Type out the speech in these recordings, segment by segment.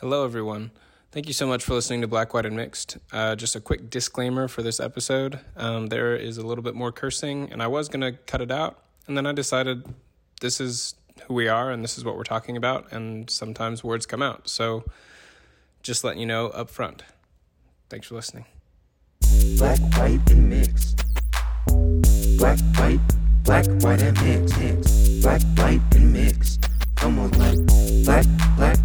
Hello, everyone. Thank you so much for listening to Black, White, and Mixed. Just a quick disclaimer for this episode. There is a little bit more cursing, and I was going to cut it out, and then I decided this is who we are, and this is what we're talking about, and sometimes words come out. So just letting you know up front. Thanks for listening. Black, white, and mixed. Black, white, and mixed. Black, white, and mixed. Come on, black, white, and mixed.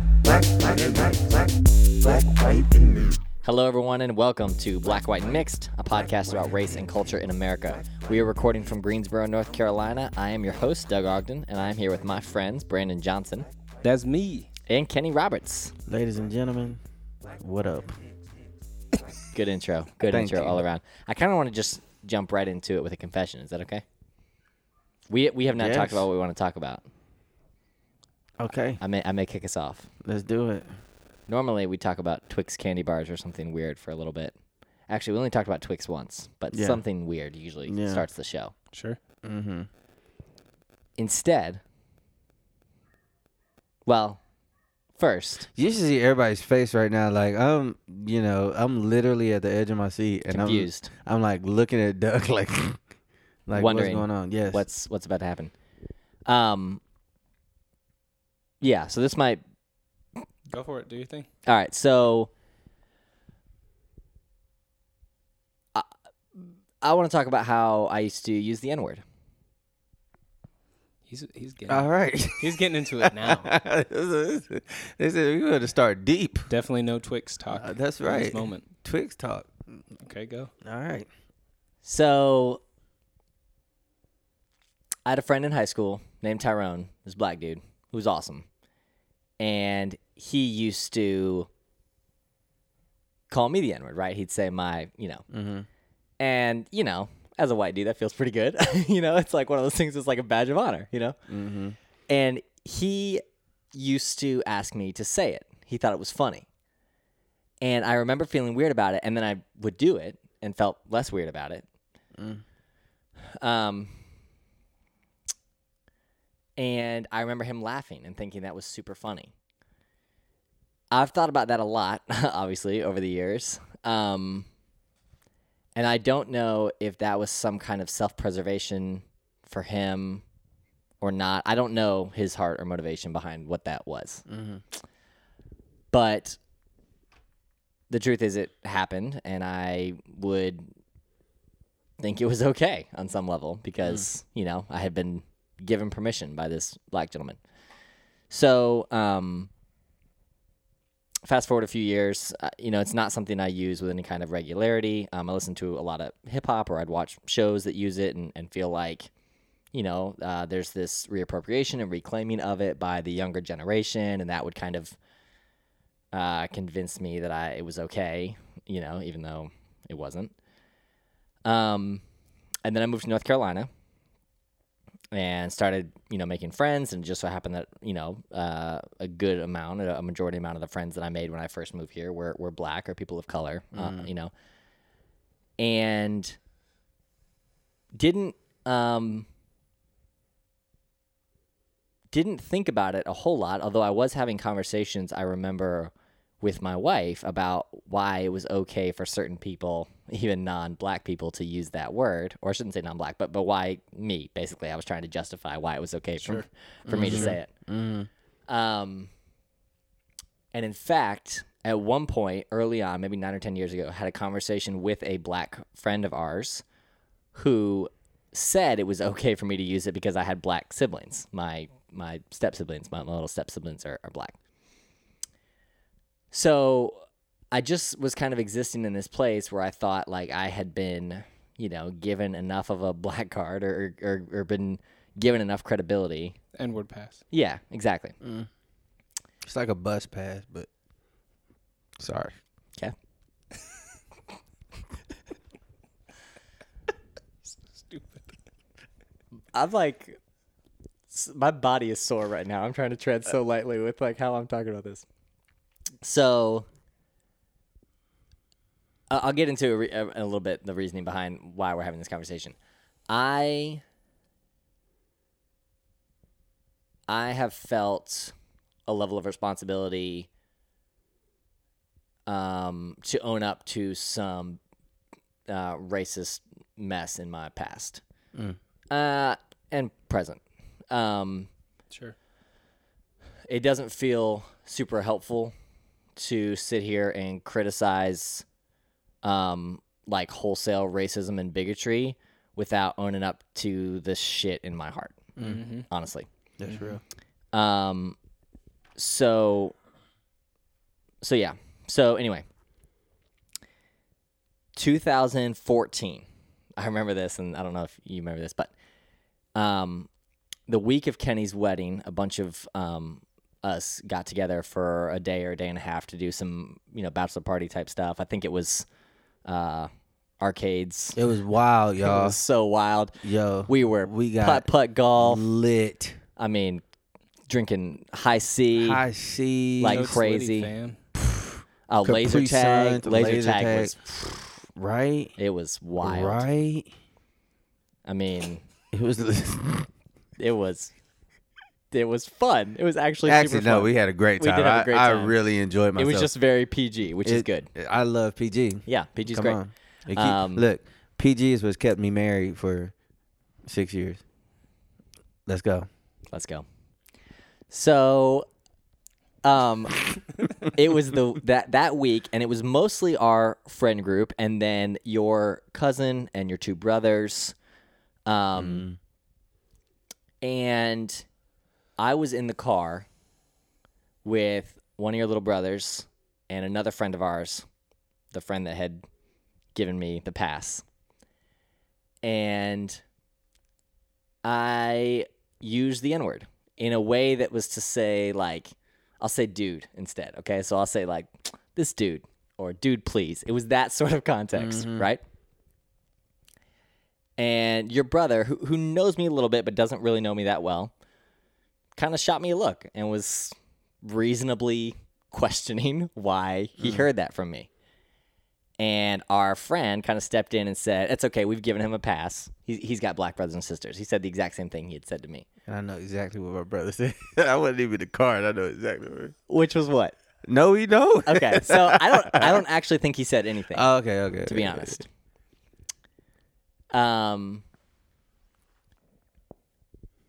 Hello, everyone, and welcome to Black, White, and Mixed, a podcast about race and culture in America. We are recording from Greensboro, North Carolina. I am your host, Doug Ogden, and I am here with my friends, Brandon Johnson. That's me. And Kenny Roberts. Ladies and gentlemen, what up? Good intro. Good intro all around. I kind of want to just jump right into it with a confession. Is that okay? We have not talked about what we want to talk about. Okay. I may kick us off. Let's do it. Normally, we talk about Twix candy bars or something weird for a little bit. Actually, we only talked about Twix once, but something weird usually starts the show. Sure. Mm-hmm. Instead, well, first. You should see everybody's face right now. Like, I'm literally at the edge of my seat. And confused. I'm like looking at Doug like wondering what's going on. Yes. What's about to happen. Yeah, so this might... Go for it. Do your thing. All right, so... I want to talk about how I used to use the N-word. He's getting... All right. He's getting into it now. This is we're going to start deep. Definitely no Twix talk. That's right. This moment. Twix talk. Okay, go. All right. So... I had a friend in high school named Tyrone. This black dude. Who was awesome, and he used to call me the N-word, right? He'd say mm-hmm. And, as a white dude, that feels pretty good. It's like one of those things that's like a badge of honor, Mm-hmm. And he used to ask me to say it. He thought it was funny. And I remember feeling weird about it, and then I would do it and felt less weird about it. Mm. And I remember him laughing and thinking that was super funny. I've thought about that a lot, obviously, over the years. And I don't know if that was some kind of self-preservation for him or not. I don't know his heart or motivation behind what that was. Mm-hmm. But the truth is it happened, and I would think it was okay on some level because, I had been... given permission by this black gentleman. So, fast forward a few years, it's not something I use with any kind of regularity. I listen to a lot of hip hop, or I'd watch shows that use it and feel like, there's this reappropriation and reclaiming of it by the younger generation. And that would kind of, convince me that it was okay, even though it wasn't. And then I moved to North Carolina. And started, making friends, and just so happened that, a good amount, a majority amount of the friends that I made when I first moved here were black or people of color, and didn't think about it a whole lot, although I was having conversations, I remember, with my wife about why it was okay for certain people, even non-black people, to use that word, or I shouldn't say non-black, but why me, basically. I was trying to justify why it was okay for me to say it. Mm-hmm. And in fact, at one point early on, maybe 9 or 10 years ago, I had a conversation with a black friend of ours who said it was okay for me to use it because I had black siblings. My step-siblings, my little step-siblings are black. So I just was kind of existing in this place where I thought like I had been, given enough of a black card or been given enough credibility. N-word pass. Yeah, exactly. Mm. It's like a bus pass, but sorry. Okay. So stupid. I'm like, my body is sore right now. I'm trying to tread so lightly with like how I'm talking about this. So, I'll get into a little bit the reasoning behind why we're having this conversation. I have felt a level of responsibility to own up to some racist mess in my past and present. Sure. It doesn't feel super helpful to sit here and criticize like wholesale racism and bigotry without owning up to the shit in my heart. Mm-hmm. Honestly. That's real. So yeah. So anyway, 2014, I remember this, and I don't know if you remember this, but the week of Kenny's wedding, a bunch of us got together for a day or a day and a half to do some, you know, bachelor party type stuff. I think it was arcades. It was wild, y'all. It was so wild. Yo. We got putt-putt golf. Lit. I mean, drinking high C. Like no crazy. Slitty, laser tag. Laser tag was... Right? It was wild. Right? I mean... It was fun. It was actually super fun. No, we had a great time. We did have a great time. I really enjoyed myself. It was just very PG, which is good. I love PG. Yeah, PG's great. Look, PG is what's kept me married for 6 years. Let's go. So, it was that week, and it was mostly our friend group, and then your cousin and your two brothers. And I was in the car with one of your little brothers and another friend of ours, the friend that had given me the pass. And I used the N-word in a way that was to say, like, I'll say dude instead, okay? So I'll say, like, this dude or dude please. It was that sort of context, mm-hmm. right? And your brother, who knows me a little bit but doesn't really know me that well, kind of shot me a look and was reasonably questioning why he heard that from me. And our friend kind of stepped in and said, it's okay, we've given him a pass. He's got black brothers and sisters. He said the exact same thing he had said to me. And I know exactly what my brother said. I wasn't even in the car, and I know exactly what. Which was what? No, he don't. Okay, so I don't actually think he said anything. Oh, okay. To be honest.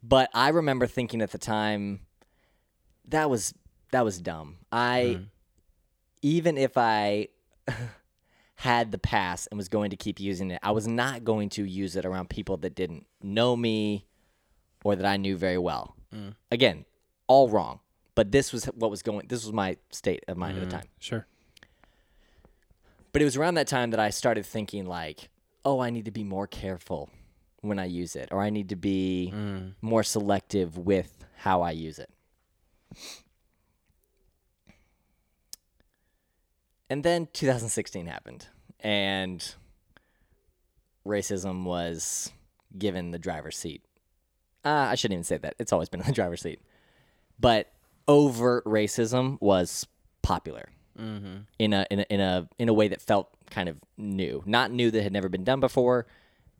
But I remember thinking at the time that was dumb. Even if I had the pass and was going to keep using it, I was not going to use it around people that didn't know me or that I knew very well. Mm. Again, all wrong. But this was my state of mind at the time. Sure. But it was around that time that I started thinking like, oh, I need to be more careful when I use it, or I need to be more selective with how I use it. And then 2016 happened, and racism was given the driver's seat. I shouldn't even say that. It's always been in the driver's seat. But overt racism was popular. Mm-hmm. In a way that felt kind of new, not new that had never been done before,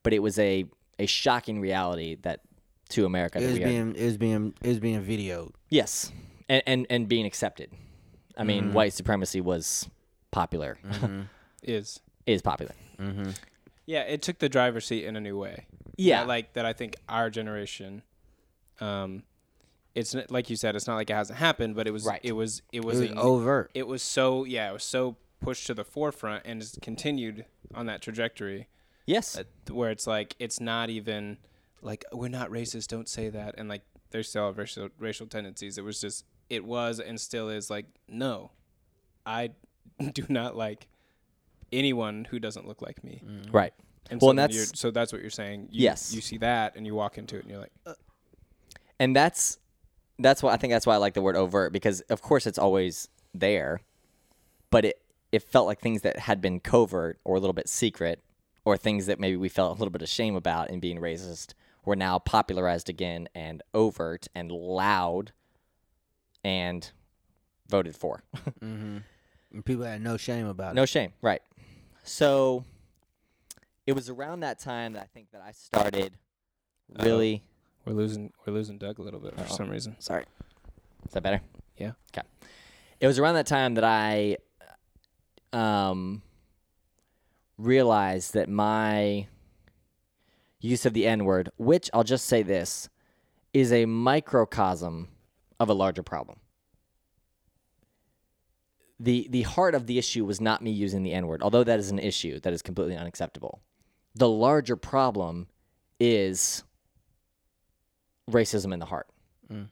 but it was a shocking reality that to America it was being videoed. Yes, and being accepted. I mean, white supremacy was popular. Mm-hmm. is popular. Mm-hmm. Yeah, it took the driver's seat in a new way. Yeah, like that. I think our generation. It's like you said. It's not like it hasn't happened, but it was. Right. It was overt. It was so. Yeah, it was so pushed to the forefront, and it's continued on that trajectory. Yes. Where it's like it's not even like we're not racist. Don't say that. And like there's still racial tendencies. It was just. It was and still is like no, I do not like anyone who doesn't look like me. Mm. Right. And well, so and that's so that's what you're saying. Yes. You see that, and you walk into it, and you're like. And that's. That's why I think that's why I like the word overt, because of course it's always there, but it felt like things that had been covert or a little bit secret or things that maybe we felt a little bit of shame about in being racist were now popularized again and overt and loud and voted for. Mm-hmm. And people had no shame about it. No shame, right. So it was around that time that I think that I started really... We're losing Doug a little bit for some reason. Sorry. Is that better? Yeah. Okay. It was around that time that I realized that my use of the N-word, which I'll just say this, is a microcosm of a larger problem. The heart of the issue was not me using the N-word, although that is an issue that is completely unacceptable. The larger problem is racism in the heart. Mm.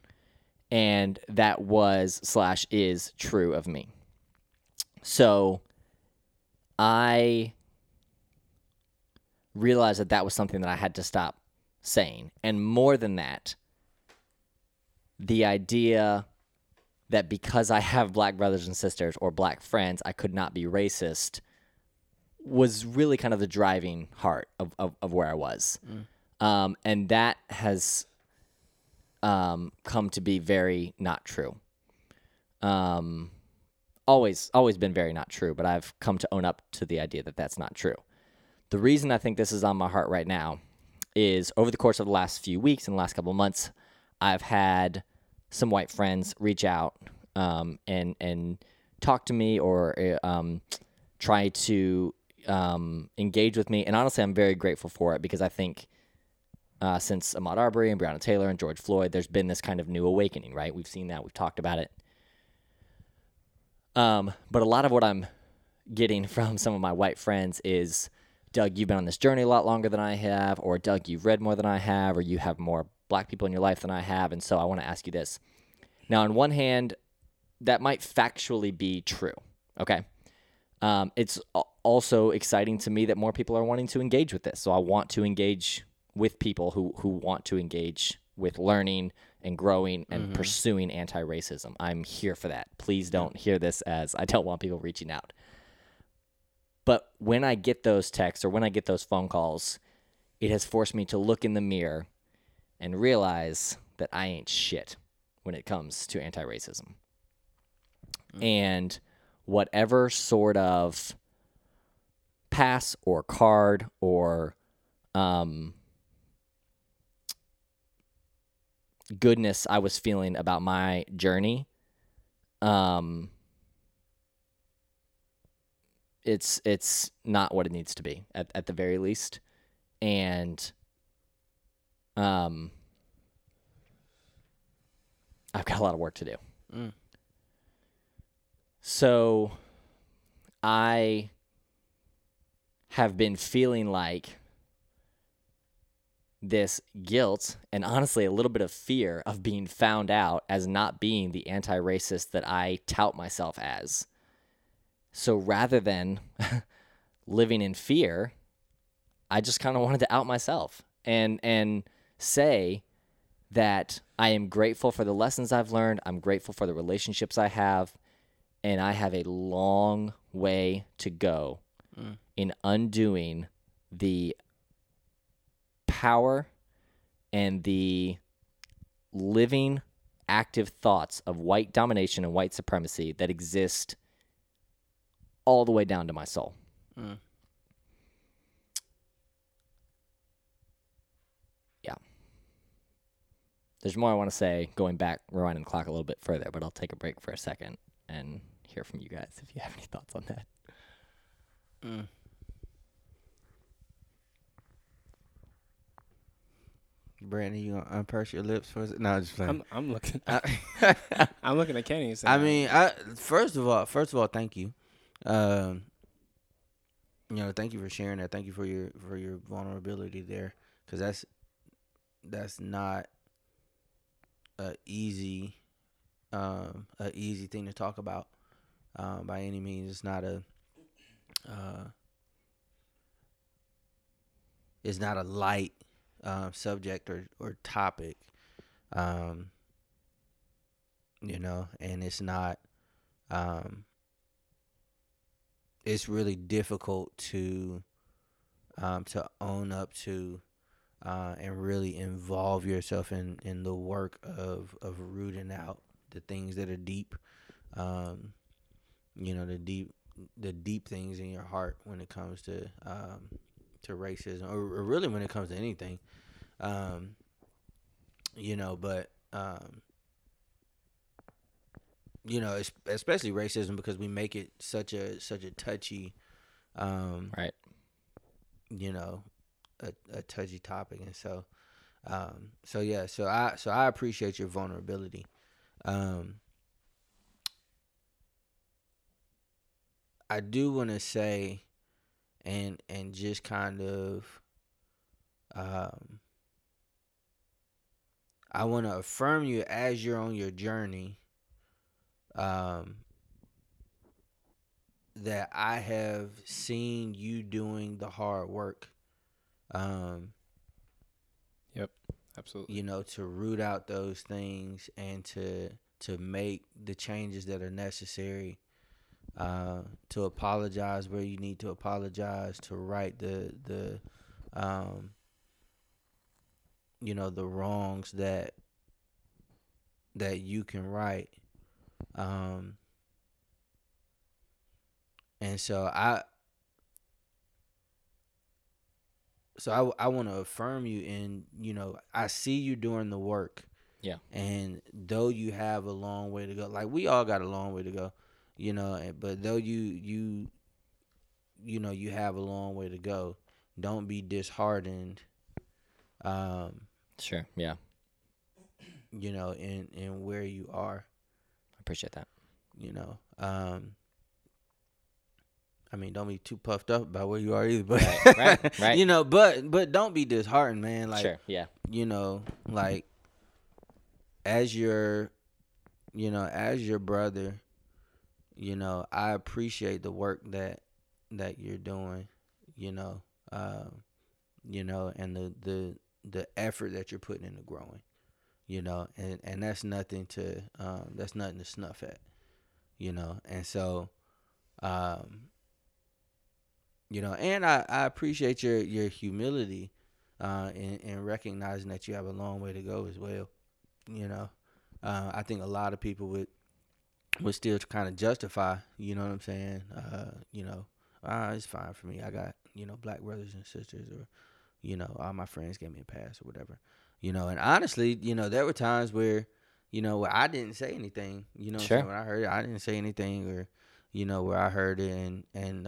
And that was / is true of me. So I realized that that was something that I had to stop saying. And more than that, the idea that because I have black brothers and sisters or black friends, I could not be racist was really kind of the driving heart of where I was. Mm. And that has come to be very not true. Always been very not true, but I've come to own up to the idea that that's not true. The reason I think this is on my heart right now is over the course of the last few weeks and the last couple of months, I've had some white friends reach out and talk to me or try to engage with me. And honestly, I'm very grateful for it because I think since Ahmaud Arbery and Breonna Taylor and George Floyd, there's been this kind of new awakening, right? We've seen that. We've talked about it. But a lot of what I'm getting from some of my white friends is, Doug, you've been on this journey a lot longer than I have, or Doug, you've read more than I have, or you have more black people in your life than I have, and so I want to ask you this. Now, on one hand, that might factually be true, okay? It's also exciting to me that more people are wanting to engage with this, so I want to engage with people who want to engage with learning and growing and mm-hmm. pursuing anti-racism. I'm here for that. Please don't hear this as I don't want people reaching out. But when I get those texts or when I get those phone calls, it has forced me to look in the mirror and realize that I ain't shit when it comes to anti-racism. Mm-hmm. And whatever sort of pass or card or goodness I was feeling about my journey, it's not what it needs to be at the very least. And I've got a lot of work to do. Mm. So I have been feeling like this guilt and honestly a little bit of fear of being found out as not being the anti-racist that I tout myself as. So rather than living in fear, I just kind of wanted to out myself and say that I am grateful for the lessons I've learned. I'm grateful for the relationships I have, and I have a long way to go in undoing the power and the living, active thoughts of white domination and white supremacy that exist all the way down to my soul. Mm. Yeah. There's more I want to say going back, rewinding the clock a little bit further, but I'll take a break for a second and hear from you guys if you have any thoughts on that. Mm. Brandon, you gonna unpurse your lips for a second? No, I'm just playing. I'm looking. I'm looking at Kenny. So I mean, first of all, thank you. Thank you for sharing that. Thank you for your vulnerability there, because that's not an easy thing to talk about by any means. It's not a light subject or topic, and it's not. It's really difficult to own up to and really involve yourself in the work of rooting out the things that are deep, the deep things in your heart when it comes to racism or really when it comes to anything, But you know, especially racism, because we make it such a touchy, right? You know, a touchy topic, and so, so I appreciate your vulnerability. I do want to say, and just kind of, I want to affirm you as you're on your journey, that I have seen you doing the hard work. Yep, absolutely. You know, to root out those things and to make the changes that are necessary, to apologize where you need to apologize, to right the wrongs that you can right. And so I want to affirm you in, you know, I see you doing the work. Yeah. And though you have a long way to go, like we all got a long way to go, you know, but though you know, you have a long way to go, don't be disheartened. Sure. Yeah. You know, in where you are. I appreciate that. You know, I mean, don't be too puffed up about where you are either, but right. You know, but don't be disheartened, man. Like, sure, yeah. You know, like as your brother, you know, I appreciate the work that you're doing, you know, and the effort that you're putting into growing, you know, and that's nothing to snuff at, you know, and so, you know, and I appreciate your humility in recognizing that you have a long way to go as well. You know, I think a lot of people would still kind of justify, you know what I'm saying? You know, it's fine for me. I got, you know, black brothers and sisters, or, you know, all my friends gave me a pass or whatever. You know, and honestly, you know, there were times where, you know, where I didn't say anything. You know, sure. What I'm saying? When I heard it, I didn't say anything, or, you know, where I heard it and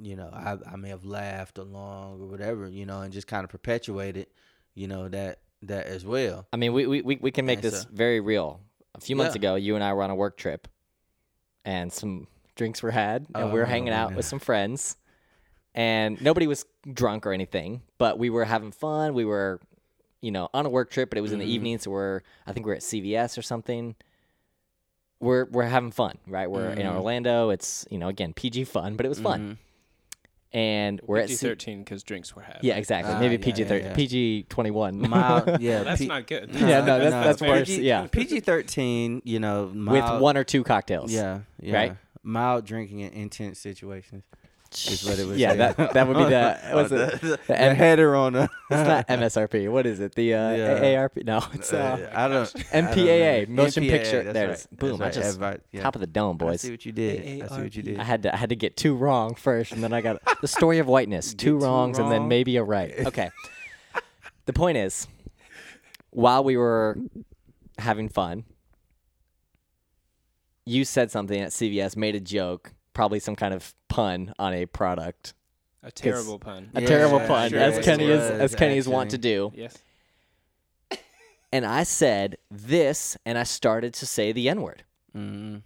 you know, I may have laughed along or whatever, you know, and just kind of perpetuated, you know, that as well. I mean, we can make this very real. A few months ago, you and I were on a work trip, and some drinks were had, and we were hanging out with some friends, and nobody was drunk or anything, but we were having fun. We were, you know, on a work trip, but it was in the evening, so I think we're at CVS or something. We're having fun, right? We're in Orlando. It's, you know, again, PG fun, but it was fun. And we're PG-13 at PG-13 because drinks were had. Yeah, exactly. Maybe PG-13, yeah. PG-21. Mild, yeah, well, that's not good. Yeah, no, that's worse. Yeah, PG-13. You know, mild, with one or two cocktails. Yeah, right. Mild drinking in intense situations is what it was. Yeah, that would be the header on. It's not MSRP. What is it? The ARP? No, it's I don't. MPAA, motion picture. There it is. Boom! I just top of the dome, boys. I see what you did. I had to get two wrong first, and then I got the story of whiteness. Two wrongs, and then maybe a right. Okay. The point is, while we were having fun, you said something at CVS, made a joke. Probably some kind of pun on a product. A terrible pun. A terrible pun, sure, as Kenny is wont to do. Yes. And I said this, and I started to say the N-word. Mm-hmm.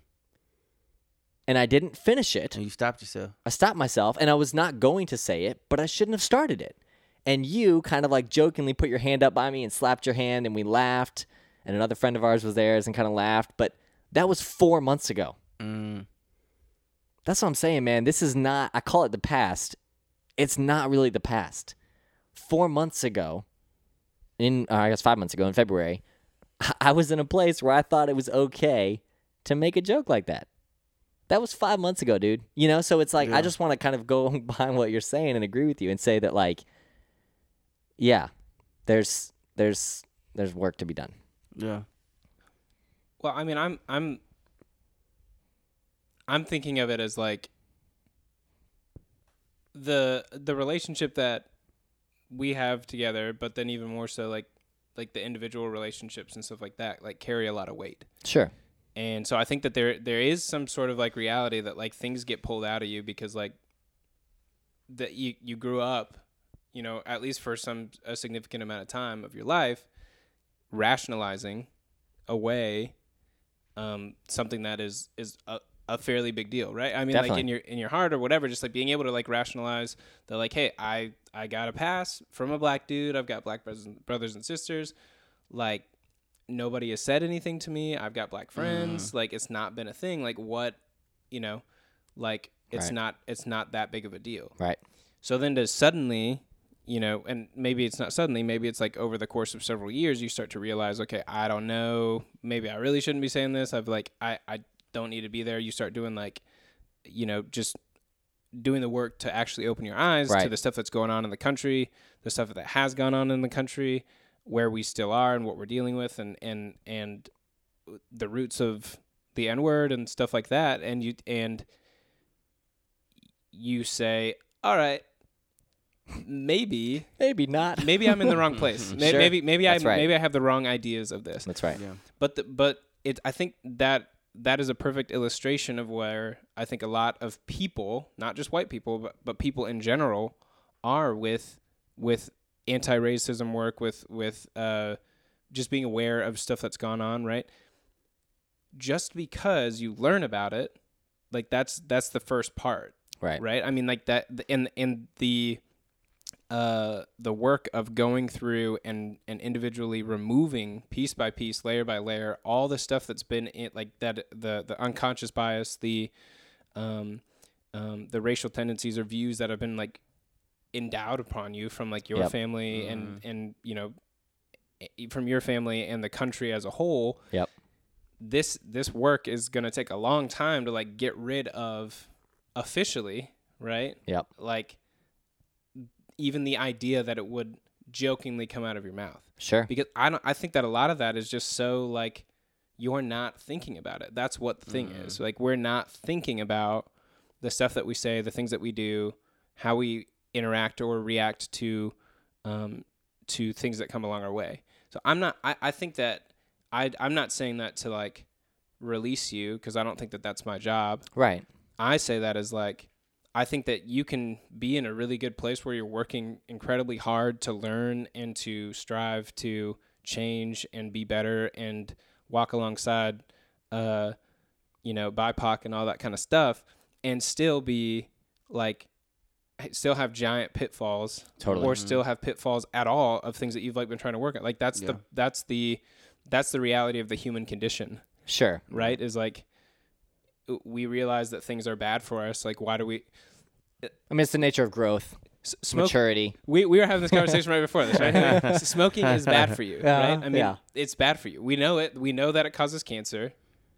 And I didn't finish it. And you stopped yourself. I stopped myself, and I was not going to say it, but I shouldn't have started it. And you kind of like jokingly put your hand up by me and slapped your hand, and we laughed. And another friend of ours was there and kind of laughed. But that was 4 months ago. Mm. That's what I'm saying, man. This is not, I call it the past. It's not really the past. 4 months ago, I guess 5 months ago in February, I was in a place where I thought it was okay to make a joke like that. That was 5 months ago, dude. You know, so it's like, yeah. I just want to kind of go behind what you're saying and agree with you and say that, like, yeah, there's work to be done. Yeah. Well, I mean, I'm thinking of it as like the relationship that we have together, but then even more so like the individual relationships and stuff like that, like carry a lot of weight. Sure. And so I think that there is some sort of like reality that like things get pulled out of you because like that you grew up, you know, at least for a significant amount of time of your life, rationalizing away something that is a fairly big deal, right? I mean, definitely. Like in your heart or whatever, just like being able to like rationalize that, like, hey, I got a pass from a black dude. I've got black brothers and sisters. Like, nobody has said anything to me. I've got black friends. Like, it's not been a thing. Like, what, you know, like it's right. It's not that big of a deal. Right. So then to suddenly, you know, and maybe it's not suddenly, maybe it's like over the course of several years, you start to realize, okay, I don't know, maybe I really shouldn't be saying this. I've like, I don't need to be there. You start doing like, you know, just doing the work to actually open your eyes right. to the stuff that's going on in the country, the stuff that has gone on in the country, where we still are and what we're dealing with and the roots of the N-word and stuff like that. And you say, all right, maybe not. Maybe I'm in the wrong place. Sure. Maybe I have the wrong ideas of this. That's right. Yeah. But I think that is a perfect illustration of where I think a lot of people, not just white people, but people in general, are with anti-racism work, with just being aware of stuff that's gone on, right? Just because you learn about it, like that's the first part. Right. Right. I mean, like that, and the work of going through and individually removing piece by piece, layer by layer, all the stuff that's been in, like that, the unconscious bias, the racial tendencies or views that have been like endowed upon you from like your yep. family and you know, from your family and the country as a whole. Yep. This work is going to take a long time to like get rid of. Officially, right? Yep. Like, even the idea that it would jokingly come out of your mouth. Sure. Because I think that a lot of that is just so, like, you're not thinking about it. That's what the thing is. Like, we're not thinking about the stuff that we say, the things that we do, how we interact or react to things that come along our way. So I'm not saying that to, like, release you, because I don't think that that's my job. Right. I say that as like, I think that you can be in a really good place where you're working incredibly hard to learn and to strive to change and be better and walk alongside, you know, BIPOC and all that kind of stuff, and still be like, still have giant pitfalls, totally. Or still have pitfalls at all of things that you've like been trying to work on. Like that's the reality of the human condition. Sure. Right. Is like, we realize that things are bad for us. Like, why do we? I mean, it's the nature of growth, maturity. We were having this conversation right before this, right? Like, smoking is bad for you, right? I mean, It's bad for you. We know it. We know that it causes cancer,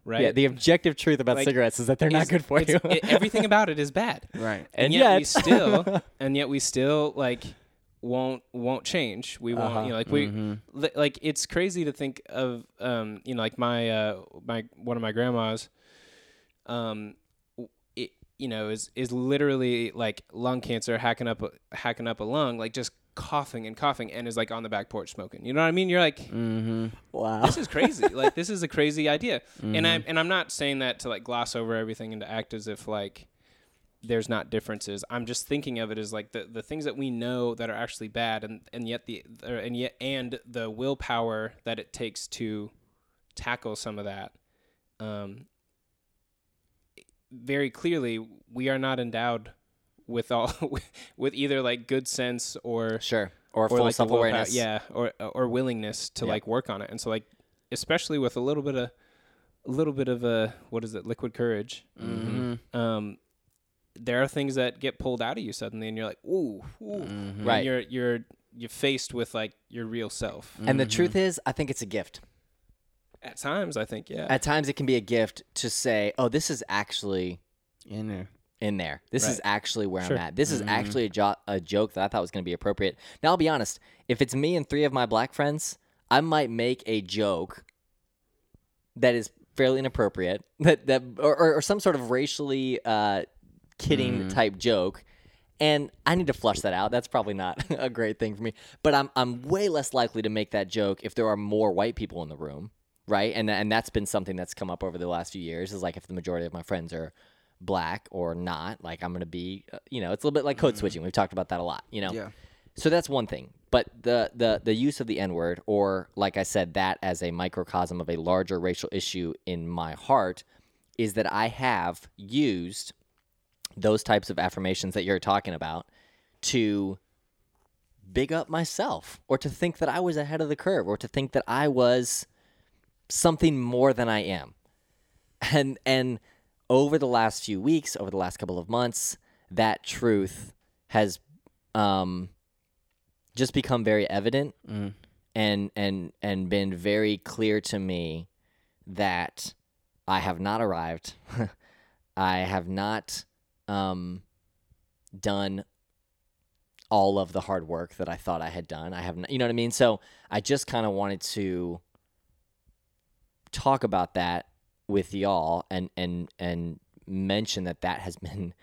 right? Yeah. The objective truth about like, cigarettes is that they're not good for you. Everything about it is bad, right? And yet we still like won't change. We won't, you know, like we like it's crazy to think of, you know, like my one of my grandmas. It, you know, is literally like lung cancer, hacking up a lung, like just coughing and is like on the back porch smoking. You know what I mean? You're like, wow, this is crazy. Like, this is a crazy idea. And I'm not saying that to like gloss over everything and to act as if like there's not differences. I'm just thinking of it as like the things that we know that are actually bad and yet the willpower that it takes to tackle some of that, very clearly we are not endowed with all with either like good sense or sure or full like self-awareness or willingness to like work on it. And so like especially with a little bit of a what is it, liquid courage, there are things that get pulled out of you suddenly and you're like ooh. Right. And you're faced with like your real self. And the truth is I think it's a gift. At times, I think, yeah. At times, it can be a gift to say, oh, this is actually in there. This right. is actually where sure. I'm at. This is actually a joke that I thought was going to be appropriate. Now, I'll be honest. If it's me and three of my black friends, I might make a joke that is fairly inappropriate, or some sort of racially kidding type joke. And I need to flush that out. That's probably not a great thing for me. But I'm way less likely to make that joke if there are more white people in the room. right? And that's been something that's come up over the last few years, is like, if the majority of my friends are black or not, like, I'm going to be, you know, it's a little bit like code switching. We've talked about that a lot, you know? Yeah. So that's one thing. But the use of the N-word, or like I said, that as a microcosm of a larger racial issue in my heart, is that I have used those types of affirmations that you're talking about to big up myself, or to think that I was ahead of the curve, or to think that I was something more than I am. And over the last few weeks, over the last couple of months, that truth has just become very evident and been very clear to me that I have not arrived. I have not done all of the hard work that I thought I had done. I have not, you know what I mean? So I just kind of wanted to talk about that with y'all and mention that has been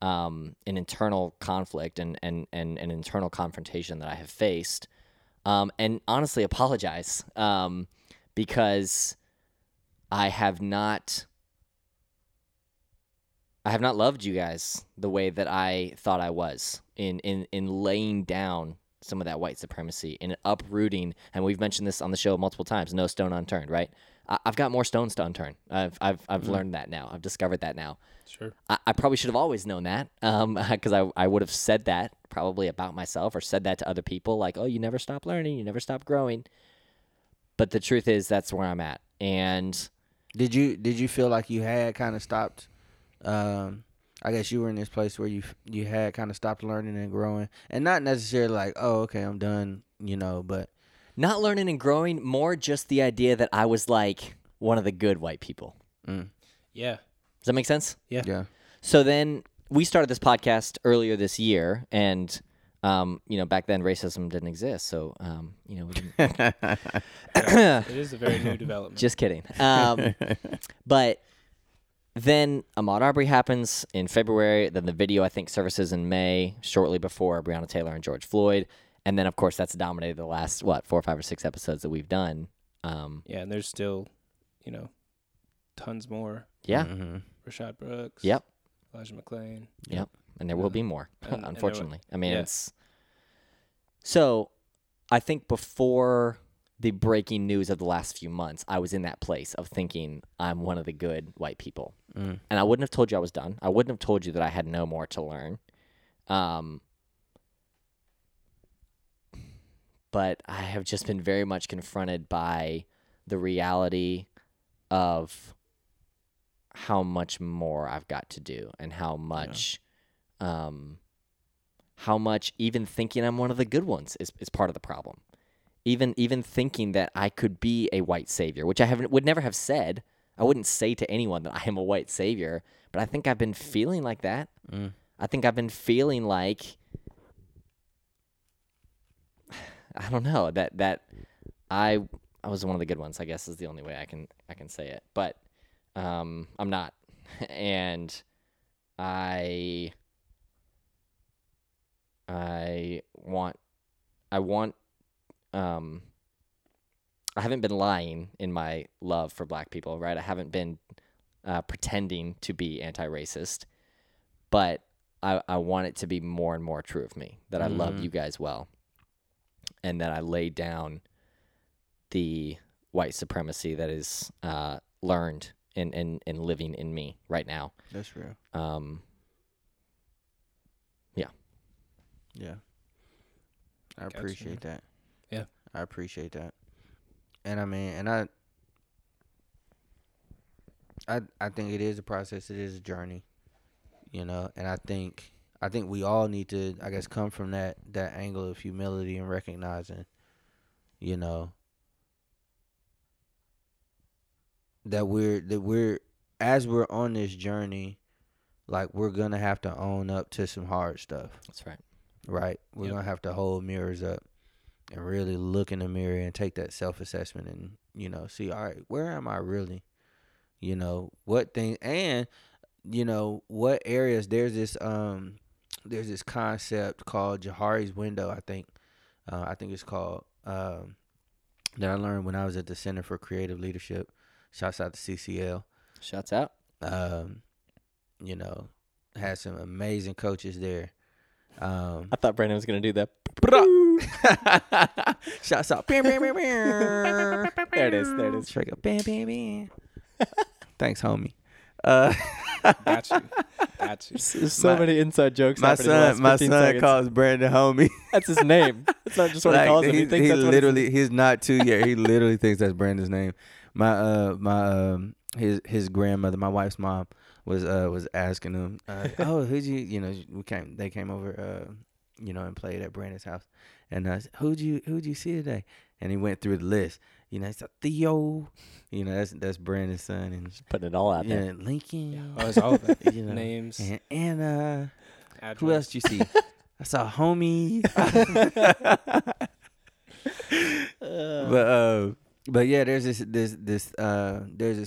an internal conflict and an internal confrontation that I have faced, and honestly apologize because I have not loved you guys the way that I thought I was in laying down some of that white supremacy and uprooting. And we've mentioned this on the show multiple times. No stone unturned, right? I've got more stones to unturn. I've learned that now. I've discovered that now. Sure. I probably should have always known that, because I would have said that probably about myself, or said that to other people, like, oh, you never stop learning, you never stop growing. But the truth is, that's where I'm at. And did you feel like you had kind of stopped? I guess you were in this place where you had kind of stopped learning and growing, and not necessarily like, oh, okay, I'm done, you know, but. Not learning and growing, more just the idea that I was like one of the good white people. Mm. Yeah. Does that make sense? Yeah. Yeah. So then we started this podcast earlier this year, and you know, back then racism didn't exist, so you know, we didn't. It is a very new development. Just kidding. But then Ahmaud Arbery happens in February. Then the video, I think, services in May, shortly before Breonna Taylor and George Floyd. And then, of course, that's dominated the last, 4 or 5 or 6 episodes that we've done. Yeah, and there's still, you know, tons more. Yeah. Mm-hmm. Rashad Brooks. Yep. Elijah McClain. Yep. And there will be more, unfortunately. I mean, it's... So, I think before the breaking news of the last few months, I was in that place of thinking I'm one of the good white people. Mm. And I wouldn't have told you I was done. I wouldn't have told you that I had no more to learn. But I have just been very much confronted by the reality of how much more I've got to do, and how much even thinking I'm one of the good ones is part of the problem. Even thinking that I could be a white savior, which I would never have said. I wouldn't say to anyone that I am a white savior, but I think I've been feeling like that. Mm. I think I've been feeling like, I don't know, that I was one of the good ones, I guess, is the only way I can say it. But I'm not. And I want I haven't been lying in my love for black people, right? I haven't been pretending to be anti-racist, but I want it to be more and more true of me, that I love you guys well. And that I lay down the white supremacy that is learned and living in me right now. That's real. Yeah. Yeah. I appreciate that. Yeah. I appreciate that. And I mean, and I think it is a process. It is a journey, you know, and I think we all need to, I guess, come from that angle of humility and recognizing, you know, that we're as we're on this journey, like, we're gonna have to own up to some hard stuff. That's right. Right? We're gonna have to hold mirrors up and really look in the mirror and take that self-assessment and, you know, see, all right, where am I really? You know, what thing, and, you know, what areas. There's this concept called Johari's Window, I think. I think it's called that I learned when I was at the Center for Creative Leadership. Shouts out to CCL. Shouts out. You know, had some amazing coaches there. I thought Brandon was going to do that. Shouts out. There it is. There it is. Trigger. Thanks, homie. Got you. Got you. There's so many inside jokes. My son calls Brandon homie. That's his name. It's not just what he calls him. He's not 2 years. He literally thinks that's Brandon's name. His grandmother, my wife's mom, was asking him, they came over, and played at Brandon's house, and I said, who'd you see today? And he went through the list. It's a Theo. That's Brandon's son, and just putting it all out there. Lincoln. Oh, it's all that. Names. And Anna. Address. Who else did you see? I saw homie. But yeah, there's this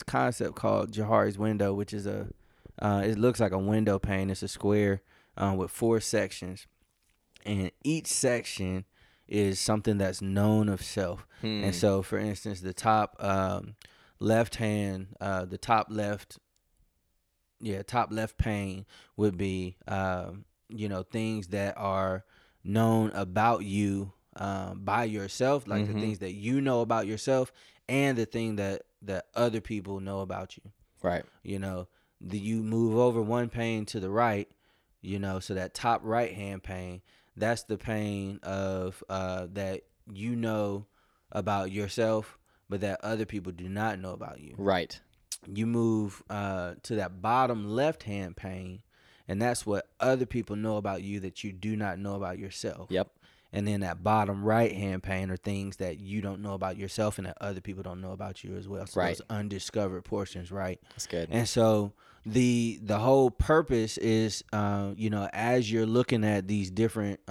concept called Johari's Window, which is it looks like a window pane. It's a square with four sections, and each section is something that's known of self. And so, for instance, the top left pane would be things that are known about you by yourself, like the things that you know about yourself and the thing that other people know about you. Right. You move over one pane to the right, so that top right hand pane, that's the pane of that you know about yourself, but that other people do not know about you. Right. You move to that bottom left hand pane, and that's what other people know about you that you do not know about yourself. Yep. And then that bottom right-hand pane are things that you don't know about yourself and that other people don't know about you as well. So right. Those undiscovered portions, right? That's good. And so the whole purpose is, as you're looking at these different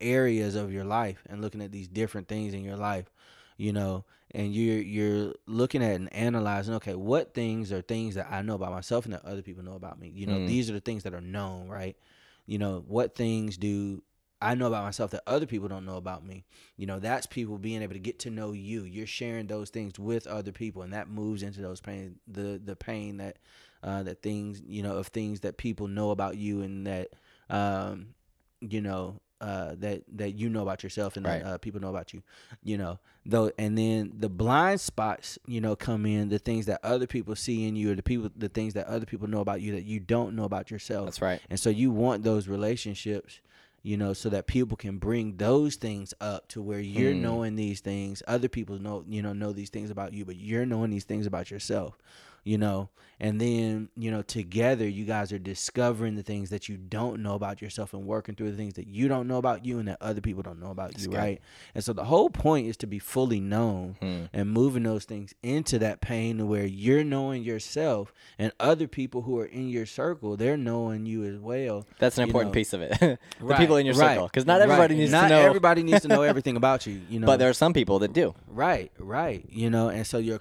areas of your life and looking at these different things in your life, and you're looking at and analyzing, okay, what things are things that I know about myself and that other people know about me? These are the things that are known, right? What things do I know about myself that other people don't know about me. That's people being able to get to know you. You're sharing those things with other people, and that moves into those pain, the pain that that things of things that people know about you and that that you know about yourself and right. that people know about you. And then the blind spots come in, the things that other people see in you or the things that other people know about you that you don't know about yourself. That's right. And so you want those relationships. So that people can bring those things up to where you're knowing these things. Other people know these things about you, but you're knowing these things about yourself, And then, together you guys are discovering the things that you don't know about yourself and working through the things that you don't know about you and that other people don't know about That's you, good. Right? And so the whole point is to be fully known and moving those things into that pain to where you're knowing yourself and other people who are in your circle, they're knowing you as well. That's an important piece of it. Right. People in your circle, because not everybody needs to know. Not everybody needs to know everything about you, But there are some people that do. Right, and so your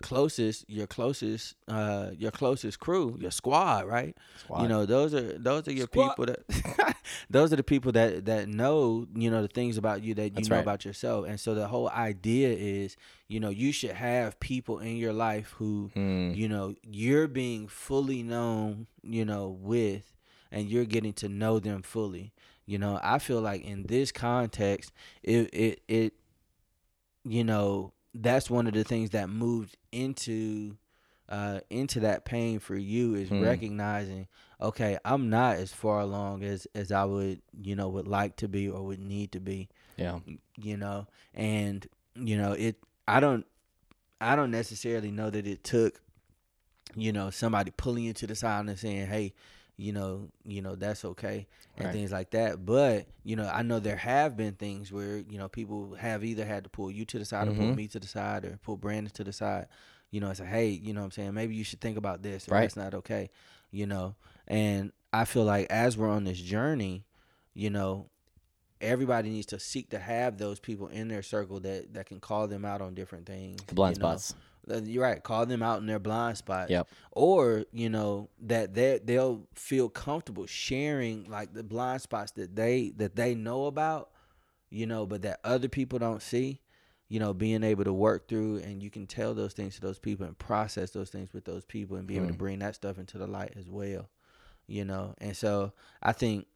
closest crew, your squad, right? Those are your squad. People that those are the people that know, the things about you that you That's know right. about yourself. And so the whole idea is, you should have people in your life who, you're being fully known, with, and you're getting to know them fully. I feel like in this context, that's one of the things that moved into that pain for you is recognizing, okay, I'm not as far along as I would, would like to be or would need to be. Yeah. And I don't necessarily know that it took, somebody pulling you to the side and saying, hey, that's okay and right. things like that. But, I know there have been things where, people have either had to pull you to the side or pull me to the side or pull Brandon to the side, it's like, hey, what I'm saying? Maybe you should think about this or right. that's not okay, And I feel like as we're on this journey, everybody needs to seek to have those people in their circle that can call them out on different things. The blind spots. You're right. Call them out in their blind spots. Yep. Or, that they'll feel comfortable sharing like the blind spots that they know about, but that other people don't see. you know, being able to work through, and you can tell those things to those people and process those things with those people and be able to bring that stuff into the light as well, you know. And so I think,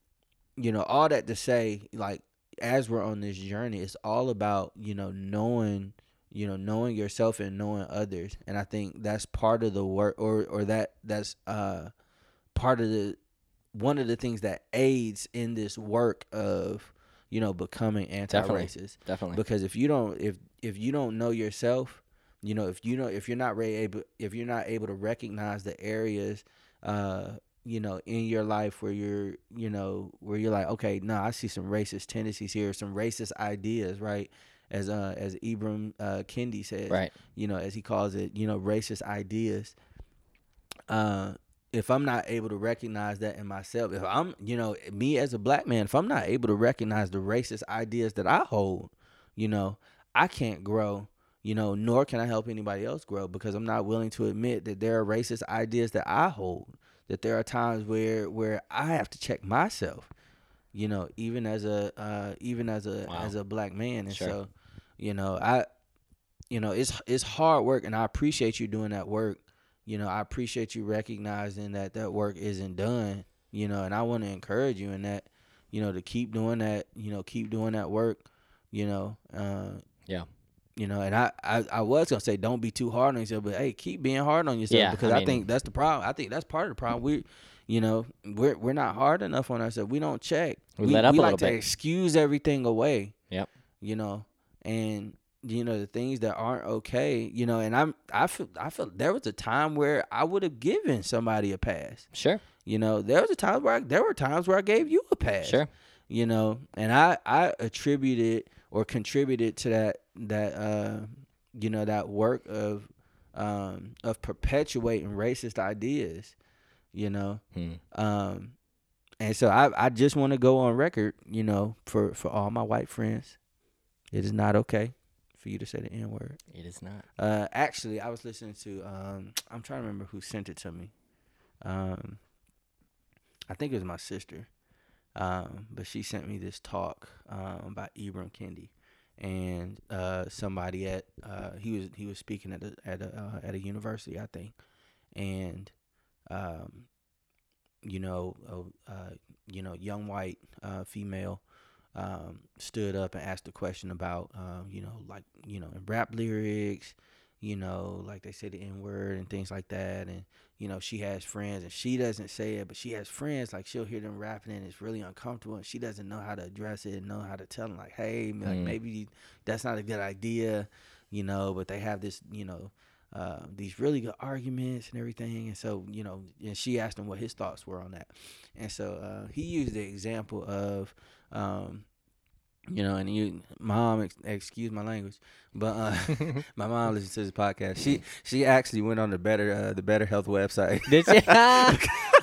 you know, all that to say, like, as we're on this journey, it's all about, you know, knowing yourself and knowing others. And I think that's part of the work, or that's part of the, one of the things that aids in this work of, you know, becoming anti-racist. Definitely. Because if you don't, if you don't know yourself, you know, if you're not able, if you're not able to recognize the areas, you know, in your life where you're, you know, where you're like, okay, no, I see some racist tendencies here, some racist ideas, right? As Ibram Kendi says, right, you know, as he calls it, you know, racist ideas. If I'm not able to recognize that in myself, if I'm, you know, me as a black man, if I'm not able to recognize the racist ideas that I hold, you know, I can't grow, you know, nor can I help anybody else grow, because I'm not willing to admit that there are racist ideas that I hold, that there are times where I have to check myself, you know, even as a wow. as a black man. And sure. So, you know, it's hard work, and I appreciate you doing that work. You know, I appreciate you recognizing that that work isn't done, you know, and I want to encourage you in that, you know, to keep doing that, you know, keep doing that work, you know. Yeah. You know, and I was going to say don't be too hard on yourself, but, hey, keep being hard on yourself, because I think that's the problem. I think that's part of the problem. We're not hard enough on ourselves. We don't check. We let up a little bit. We like to excuse everything away. Yep. You know, and you know, the things that aren't okay, you know, and I feel there was a time where I would have given somebody a pass. Sure. You know, there were times where I gave you a pass. Sure. You know, and I attributed or contributed to that you know, that work of perpetuating racist ideas, you know. And so I just want to go on record, you know, for all my white friends, it is not okay for you to say the N-word. It is not. Actually, I was listening to, I'm trying to remember who sent it to me. I think it was my sister. But she sent me this talk by Ibram Kendi. And somebody at, he was speaking at a university, I think. And, you know, young white female stood up and asked a question about, you know, like, you know, in rap lyrics, you know, like they say the N-word and things like that. And, you know, she has friends and she doesn't say it, but she has friends, like she'll hear them rapping and it's really uncomfortable and she doesn't know how to address it and know how to tell them, like, hey, like, maybe that's not a good idea, you know, but they have this, you know, these really good arguments and everything. And so, you know, and she asked him what his thoughts were on that. And so he used the example of, you know, and you, mom, excuse my language, but my mom listens to this podcast. She actually went on the BetterHelp website. Did she?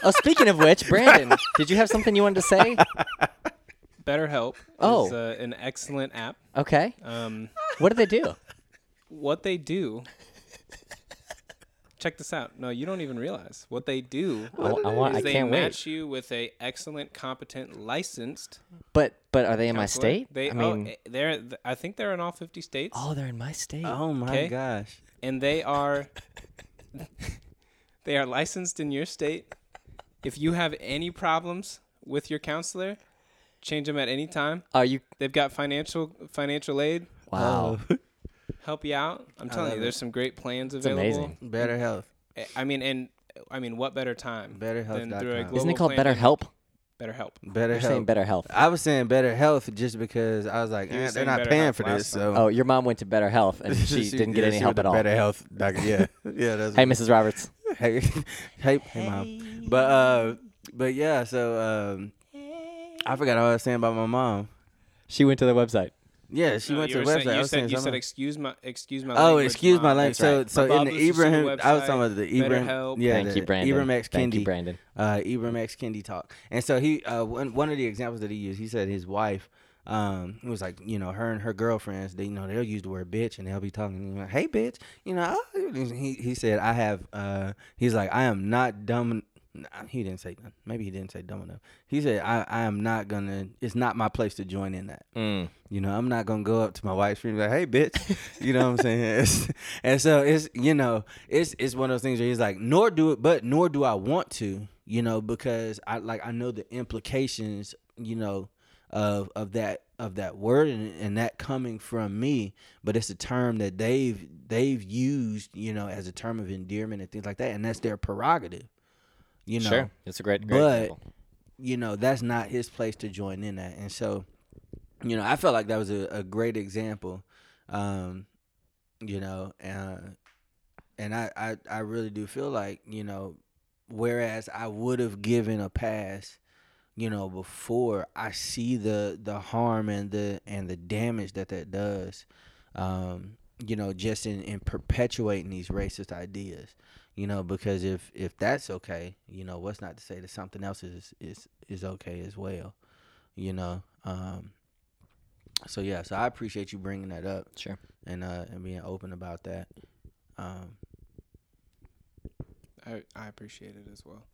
Oh, speaking of which, Brandon, did you have something you wanted to say? BetterHelp is an excellent app. Okay. What do they do? What they do. Check this out. No, you don't even realize what they do. They match you with a excellent, competent, licensed. But are they in my state? I think they're in all 50 states. Oh, they're in my state. Oh my gosh! And they are, they are licensed in your state. If you have any problems with your counselor, change them at any time. Are you? They've got financial aid. Wow. Help you out. I'm telling you, there's some great plans available. It's amazing. Better Health. I mean, what better time? BetterHelp.com. Isn't it called BetterHelp? BetterHelp. You're saying Better Health. I was saying Better Health just because I was like, they're not paying for this. So. Oh, your mom went to Better Health and she didn't get any help at all. Better Health. Yeah. Yeah. That's hey, Mrs. Roberts. Hey, mom. But yeah. So I forgot what I was saying about my mom. She went to the website. Yeah, she went to the website. You said excuse my language. Oh, excuse my language. Right. So in the Ibram, I was talking about the Ibram. Yeah, thank you, Brandon. Ibram X Kendi. Thank you, Brandon. Ibram X Kendi talk. And so he, one of the examples that he used, he said his wife, it was like, you know, her and her girlfriends, they, you know, they'll use the word bitch and they'll be talking, like, hey, bitch, you know. He said, I have, he's like, I am not dumb. Nah, he didn't say nothing. Maybe he didn't say dumb enough. He said, I am not going to, it's not my place to join in that. Mm. You know, I'm not going to go up to my wife's friend and be like, hey, bitch. You know what I'm saying? And so it's, you know, it's one of those things where he's like, nor do I want to, you know, because I know the implications, you know, of that word and that coming from me, but it's a term that they've used, you know, as a term of endearment and things like that. And that's their prerogative. You know, sure, it's a great but example. You know, that's not his place to join in that. And so, you know, I felt like that was a great example, you know, and I really do feel like, you know, whereas I would have given a pass, you know, before, I see the harm and the damage that does, you know, just in perpetuating these racist ideas. You know, because if that's okay, you know, what's not to say that something else is okay as well, you know? So, yeah, so I appreciate you bringing that up. Sure. And being open about that. I appreciate it as well.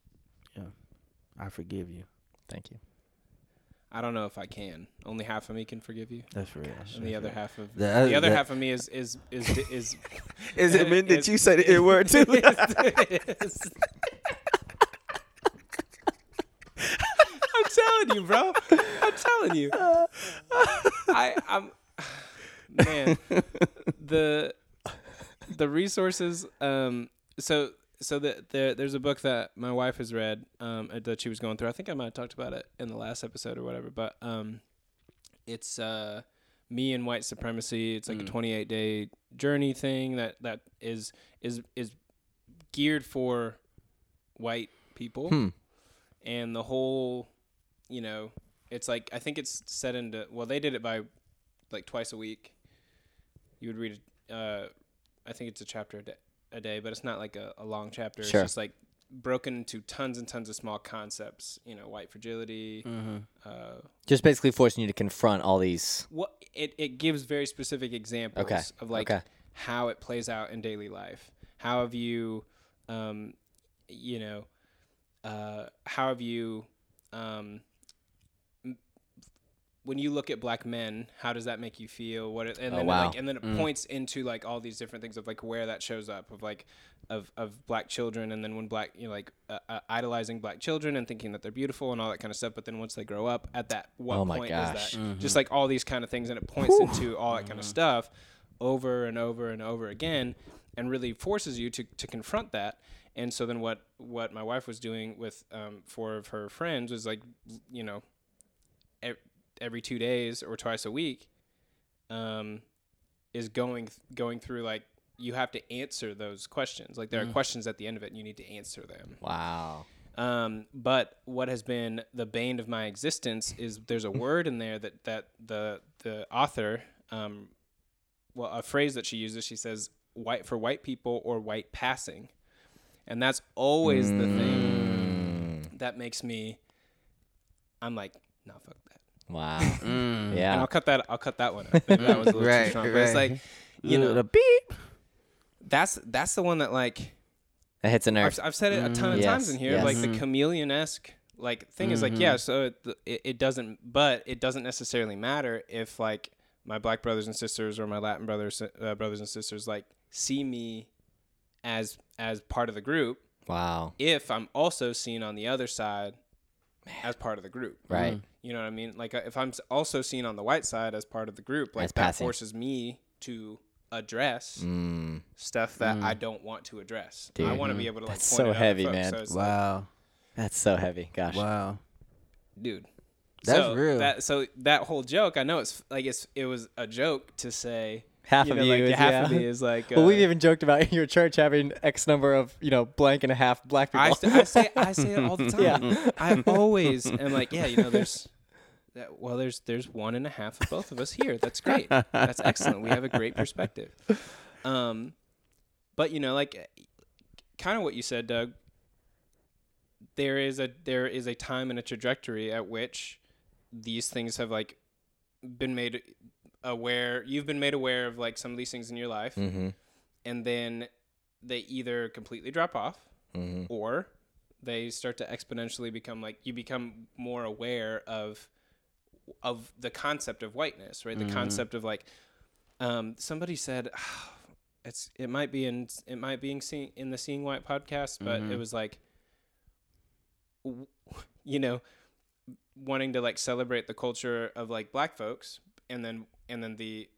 Yeah. I forgive you. Thank you. I don't know if I can. Only half of me can forgive you. That's real. Gosh, and the other half of me is is it meant that you said the N word too? Yes. I'm telling you, bro. I'm telling you. I'm the resources. So there's a book that my wife has read that she was going through. I think I might have talked about it in the last episode or whatever, but it's Me and White Supremacy. It's like a 28-day journey thing that is geared for white people. And the whole, you know, it's like, I think it's set into, well, they did it by like twice a week. You would read, I think it's a chapter a day. But it's not like a long chapter. Sure. It's just like broken into tons and tons of small concepts, you know, white fragility. Mm-hmm. Just basically forcing you to confront all these. Well, it gives very specific examples of like how it plays out in daily life. How have you, you know, when you look at black men, how does that make you feel? And then it points into like all these different things of like where that shows up of black children. And then when black, you know, like idolizing black children and thinking that they're beautiful and all that kind of stuff. But then once they grow up at that, what point is that? Mm-hmm. Just like all these kind of things. And it points into all that kind of stuff over and over and over again, and really forces you to confront that. And so then what my wife was doing with four of her friends was like, you know, every 2 days or twice a week, is going through like, you have to answer those questions. Like there are questions at the end of it and you need to answer them. Wow. But what has been the bane of my existence is there's a word in there that the author, well, a phrase that she uses, she says white for white people or white passing. And that's always the thing that makes me, I'm like, nah, fuck that. Wow. Yeah. And I'll cut that one up. Maybe that was a little too strong. But it's like, you know, the beep. That's the one that like that hits a nerve. I've said it a ton of times in here. Yes. Like the chameleon-esque like thing is like, yeah, so it doesn't necessarily matter if like my black brothers and sisters or my Latin brothers and sisters like see me as part of the group. Wow. If I'm also seen on the other side as part of the group. Right. You know what I mean? Like if I'm also seen on the white side as part of the group, like that forces me to address stuff that I don't want to address. Dude, I want to be able to like point it out. That's so heavy, man. Wow. That's so heavy. Gosh. Wow. Dude. That's real. So that whole joke, I know it's like it was a joke to say half of you is like. Well, we've even joked about your church having X number of, you know, blank and a half black people. I say it all the time. Yeah. I always am like, yeah, you know, there's one and a half of both of us here. That's great. That's excellent. We have a great perspective. But you know, like, kind of what you said, Doug. There is a time and a trajectory at which these things have like been made aware. You've been made aware of like some of these things in your life, and then they either completely drop off, or they start to exponentially become like, you become more aware of the concept of whiteness, right? Mm-hmm. The concept of like, somebody said, it might be in the Seeing White podcast, but mm-hmm. it was like, you know, wanting to like celebrate the culture of like black folks, and then the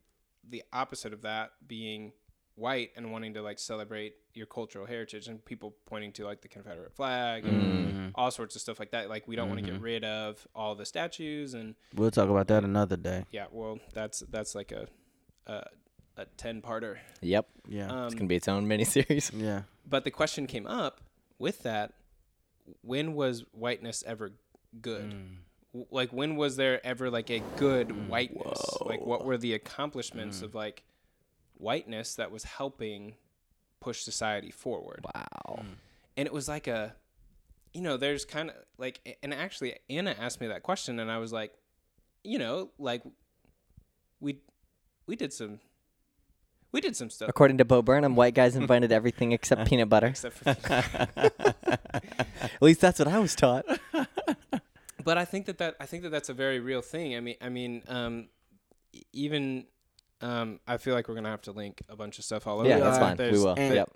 opposite of that being white and wanting to like celebrate your cultural heritage, and people pointing to like the Confederate flag and mm-hmm. all sorts of stuff like that. Like, we don't mm-hmm. want to get rid of all the statues, and we'll talk about that another day. Yeah. Well, that's like a 10-parter. Yep. Yeah. It's going to be its own miniseries. Yeah. But the question came up with that, when was whiteness ever good? Mm. Like, when was there ever like a good whiteness? Whoa. Like, what were the accomplishments of like whiteness that was helping push society forward? Wow. Mm. And it was like a, you know, there's kind of like, and actually Anna asked me that question, and I was like, you know, like we did some stuff. According to Bo Burnham, white guys invented everything except peanut butter. Except for at least that's what I was taught. But I think that's a very real thing. I mean, even I feel like we're gonna have to link a bunch of stuff all over. Yeah, that's fine. We will. And, yep.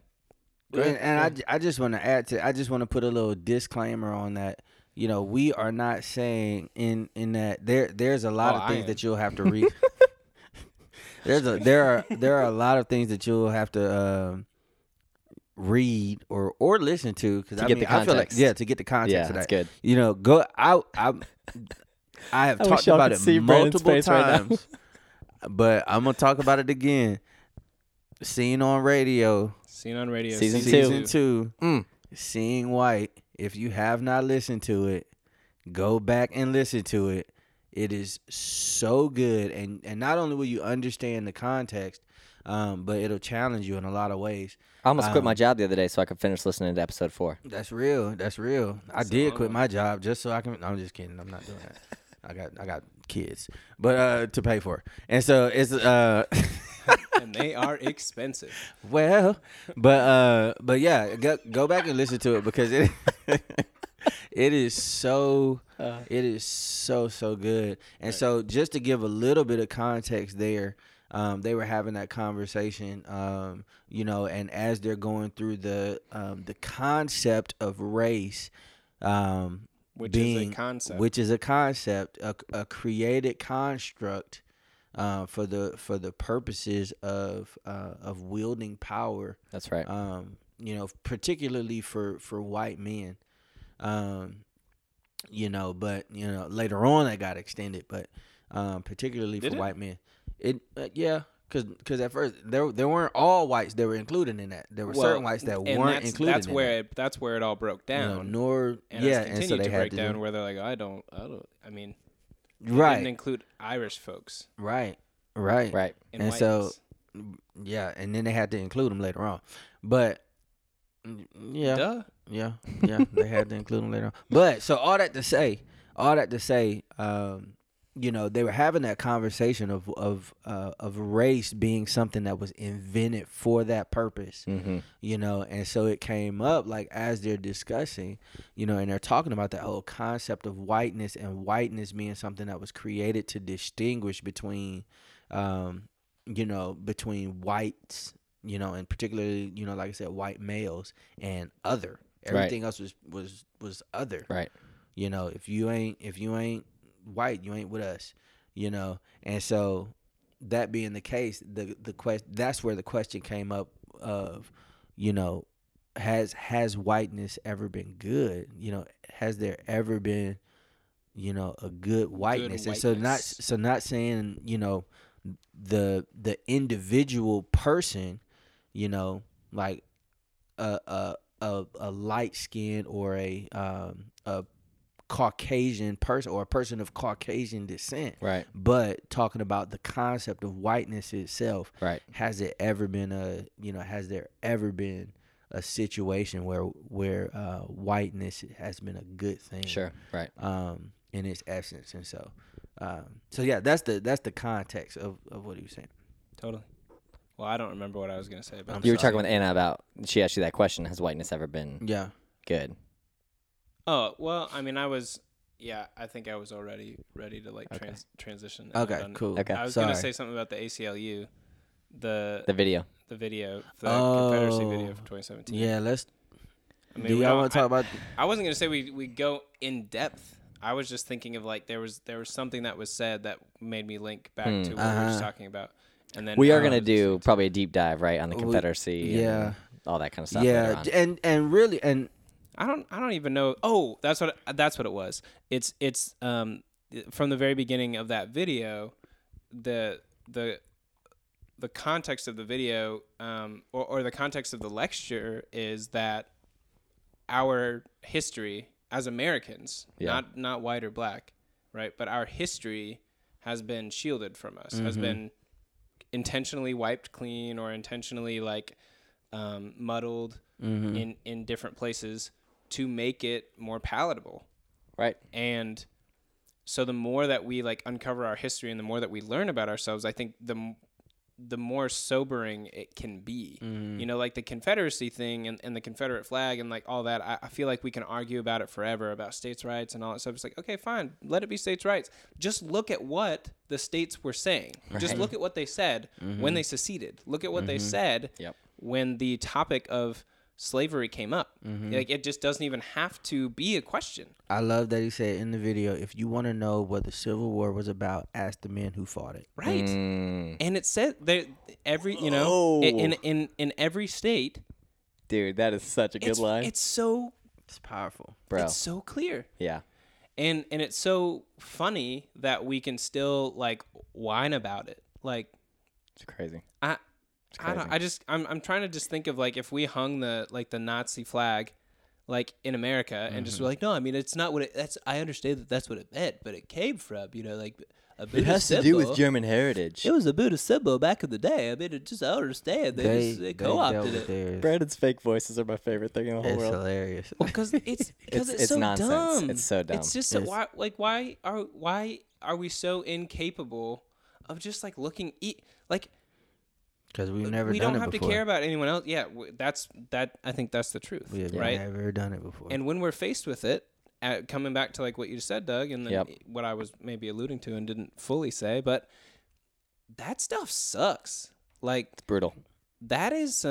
And I just want to add to. I just want to put a little disclaimer on that. You know, we are not saying in that there's a lot of things that you'll have to read. There are a lot of things that you'll have to read or listen to, because I mean, I feel like to get the context. Yeah, that's good. You know, go. I have talked about it multiple times, right? But I'm gonna talk about it again. Seen on Radio, season two. Mm. Seeing White. If you have not listened to it, go back and listen to it. It is so good, and not only will you understand the context, but it'll challenge you in a lot of ways. I almost quit my job the other day so I could finish listening to episode 4. That's real. I did quit my job just so I can. No, I'm just kidding. I'm not doing that. I got kids, but to pay for, and so it's and they are expensive. Well, but yeah, go back and listen to it, because it. It is so good. And right. So just to give a little bit of context there, they were having that conversation, you know, and as they're going through the concept of race, which is a created construct for the purposes of wielding power. That's right. You know, particularly for white men. You know, but you know, later on that got extended, but particularly for white men, it yeah, because at first there weren't all whites that were included in that. There were certain whites that weren't included. That's where it all broke down. You know, and so they had to break down where they're like, I don't. I mean, right, didn't include Irish folks. Right. And so yeah, and then they had to include them later on, but. Yeah. They had to include them later on. But so all that to say, you know, they were having that conversation of race being something that was invented for that purpose, mm-hmm. you know, and so it came up like as they're discussing, you know, and they're talking about the whole concept of whiteness and whiteness being something that was created to distinguish between, you know, between whites. You know, and particularly, you know, like I said, white males and other. Everything else was other. Right. You know, if you ain't white, you ain't with us. You know, and so that being the case, that's where the question came up of, you know, has whiteness ever been good? You know, has there ever been, you know, a good whiteness? Good whiteness. And so not saying, you know, the individual person. You know, like a light skin or a Caucasian person or a person of Caucasian descent, right? But talking about the concept of whiteness itself, right? Has there ever been a situation where whiteness has been a good thing? Sure, right. In its essence, and so yeah, that's the context of what he was saying. Totally. Well, I don't remember what I was going to say. But you were talking with Anna about, she asked you that question, has whiteness ever been good? Oh, well, I mean, I think I was already ready to transition. Okay, cool. Okay, I was going to say something about the ACLU, the Confederacy video from 2017. Yeah, let's. I mean, do y'all want to talk about? I wasn't going to say we go in depth. I was just thinking of like there was something that was said that made me link back to what we were just talking about, and then we are going to do probably a deep dive right on the Confederacy, and all that kind of stuff. Yeah, and really. I don't even know. Oh, that's what it was. It's from the very beginning of that video, the context of the video or the context of the lecture is that our history as Americans, not white or black, right? But our history has been shielded from us, has been intentionally wiped clean or intentionally like muddled in different places to make it more palatable. Right. And so the more that we like uncover our history and the more that we learn about ourselves, I think the more sobering it can be. You know, like the Confederacy thing and the Confederate flag and like all that, I feel like we can argue about it forever about states' rights and all that stuff. It's like, okay, fine, let it be states' rights. Just look at what the states were saying. Right. Just look at what they said when they seceded. Look at what they said when the topic of slavery came up. Like it just doesn't even have to be a question. I love that he said in the video, if you want to know what the Civil War was about, ask the men who fought it. Right. And it said there in every state. Dude, that is such a good line. It's powerful. Bro. It's so clear. Yeah. And it's so funny that we can still like whine about it. Like it's crazy. I don't know, I'm trying to just think of like if we hung the Nazi flag like in America and just were like, no, I mean it's not what I understand that's what it meant, but it came from, you know, like a Buddhist symbol. It has to do with German heritage. It was a Buddhist symbol back in the day. I mean, it just I understand they co-opted it. Brandon's fake voices are my favorite thing in the whole world. It's hilarious. Well, because it's so nonsense. Dumb. It's so dumb. It's just why are we so incapable of just like looking like. Because we've never done it before. We don't have to care about anyone else. Yeah, I think that's the truth, right? We've never done it before. And when we're faced with it, coming back to like what you just said, Doug, and then what I was maybe alluding to and didn't fully say, but that stuff sucks. Like it's brutal. That is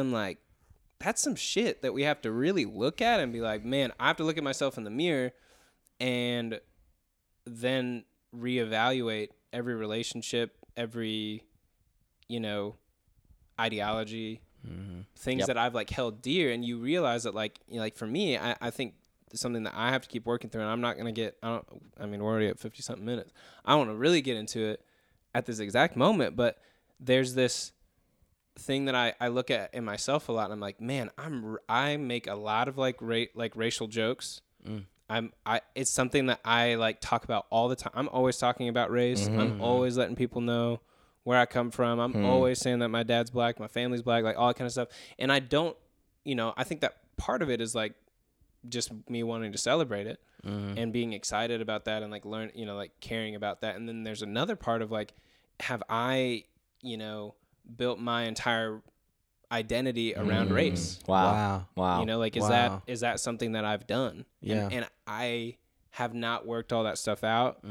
that's some shit that we have to really look at and be like, man, I have to look at myself in the mirror and then reevaluate every relationship, every, you know, ideology, things that I've like held dear, and you realize that like, you know, like for me, I think something that I have to keep working through, and I'm not gonna get. We're already at 50 something minutes. I don't want to really get into it at this exact moment, but there's this thing that I look at in myself a lot, and I'm like, man, I make a lot of like racial jokes. It's something that I like talk about all the time. I'm always talking about race. I'm always letting people know where I come from. I'm always saying that my dad's black, my family's black, like all that kind of stuff. And I don't, you know, I think that part of it is like just me wanting to celebrate it and being excited about that and like learn, you know, like caring about that. And then there's another part of like, have I, you know, built my entire identity around race? Wow. You know, like, is that something that I've done? Yeah. And I have not worked all that stuff out.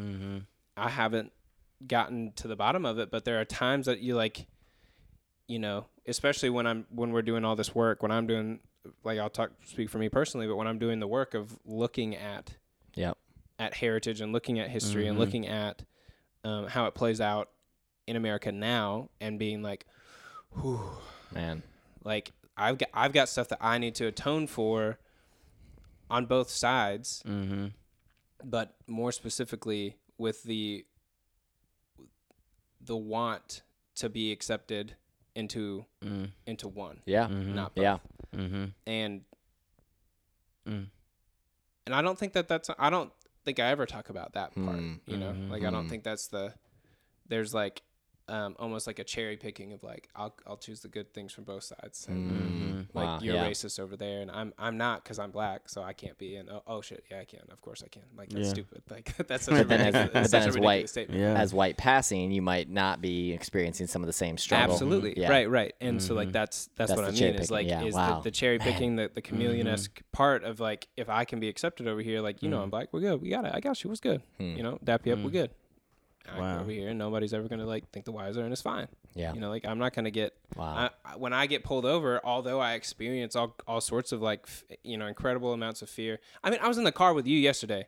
I haven't gotten to the bottom of it, but there are times that you like, you know, especially when we're doing all this work, when I'm doing like, I'll speak for me personally, but when I'm doing the work of looking at heritage and looking at history and looking at how it plays out in America now and being like, whew, man, like I've got stuff that I need to atone for on both sides, but more specifically with the want to be accepted into one, not both. And I don't think that's. I don't think I ever talk about that part. You know, like I don't think that's there's like almost like a cherry picking of like, I'll choose the good things from both sides. And, like wow, you're racist over there, and I'm not because I'm black, so I can't be. And oh shit, yeah, I can. Of course I can. Like that's stupid. Like that's such a ridiculous white statement. Yeah. As white passing, you might not be experiencing some of the same struggle. Absolutely, right. And so like that's what I mean. Is like the cherry picking, the chameleon-esque part of like, if I can be accepted over here, like you know I'm black, we're good, we got it, I got you, what's good, you know, dap you up, we're good. Wow. Over here, and nobody's ever gonna like think the wiser, and it's fine. Yeah, you know, like I'm not gonna get. Wow. When I get pulled over, although I experience all sorts of like incredible amounts of fear. I mean, I was in the car with you yesterday,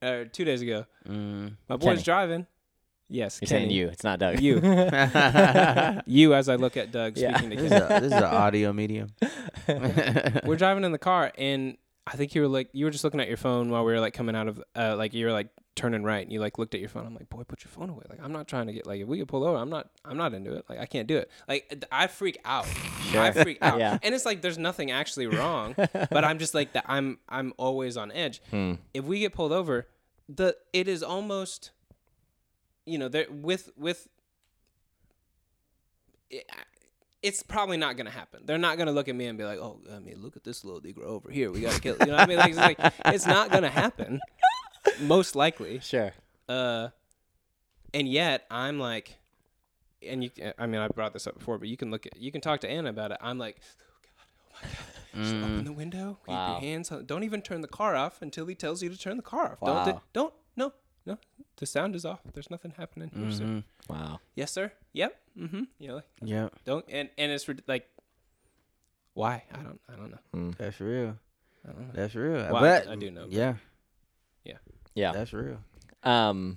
2 days ago. My boy's Kenny. Driving. Yes, you're Kenny. Saying you. It's not Doug. You. You. As I look at Doug speaking to Kenny. This is an audio medium. We're driving in the car, and I think you were just looking at your phone while we were like coming out of like you were like turning right, and you like looked at your phone. I'm like, boy, put your phone away. Like I'm not trying to get like, if we get pulled over, I'm not into it. Like I can't do it. Like I freak out. Sure. I freak out. Yeah. And it's like there's nothing actually wrong, but I'm just like that. I'm always on edge. If we get pulled over, it is almost, there with. It's probably not going to happen. They're not going to look at me and be like, oh, I mean, look at this little nigger over here. We got to kill it. You know what I mean? Like, it's not going to happen. Most likely. Sure. And yet I'm like, and I brought this up before, but you can talk to Anna about it. I'm like, oh God, oh my God. Just open the window. Wow. Keep your hands on. Don't even turn the car off until he tells you to turn the car off. Wow. No, the sound is off. There's nothing happening here, sir. Wow. Yes, sir. Yep. Mm-hmm. Don't and it's for like, why? I don't know. That's real. I don't know. That's real. Well, but I do know. But yeah. That's real. What are you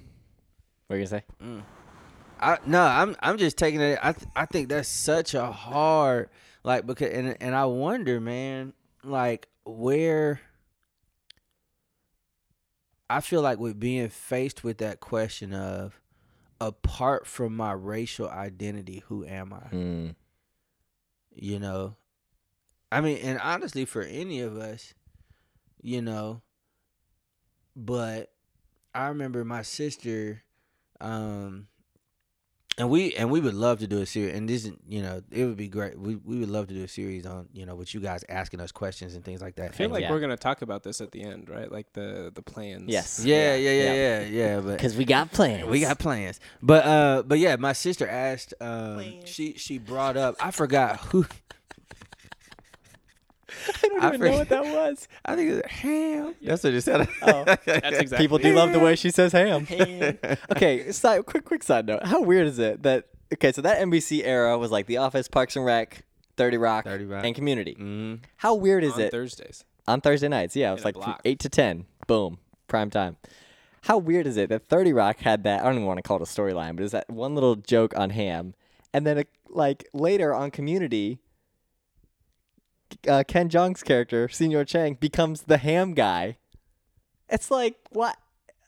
gonna say? I'm just taking it. I think that's such a hard like because and I wonder, man, like where. I feel like with being faced with that question of, apart from my racial identity, who am I? I mean, and honestly, for any of us, but I remember my sister, and we would love to do a series, and this, it would be great. We would love to do a series on, with you guys asking us questions and things like that. I feel like we're gonna talk about this at the end, right? Like the plans. Yes. Yeah. Because we got plans. But yeah, my sister asked. She brought up. I forgot who. I don't even know what that was. I think it was ham. Yeah. That's what it sounded. Oh, that's exactly. People do love the way she says ham. Okay, quick side note. How weird is it that so that NBC era was like The Office, Parks and Rec, 30 Rock. And Community. Mm-hmm. How weird is it? On Thursday nights, yeah, it was like from 8 to 10. Boom, prime time. How weird is it that 30 Rock had that? I don't even want to call it a storyline, but it's that one little joke on ham, and then like later on Community. Ken Jeong's character, Senior Chang, becomes the ham guy. It's like, what?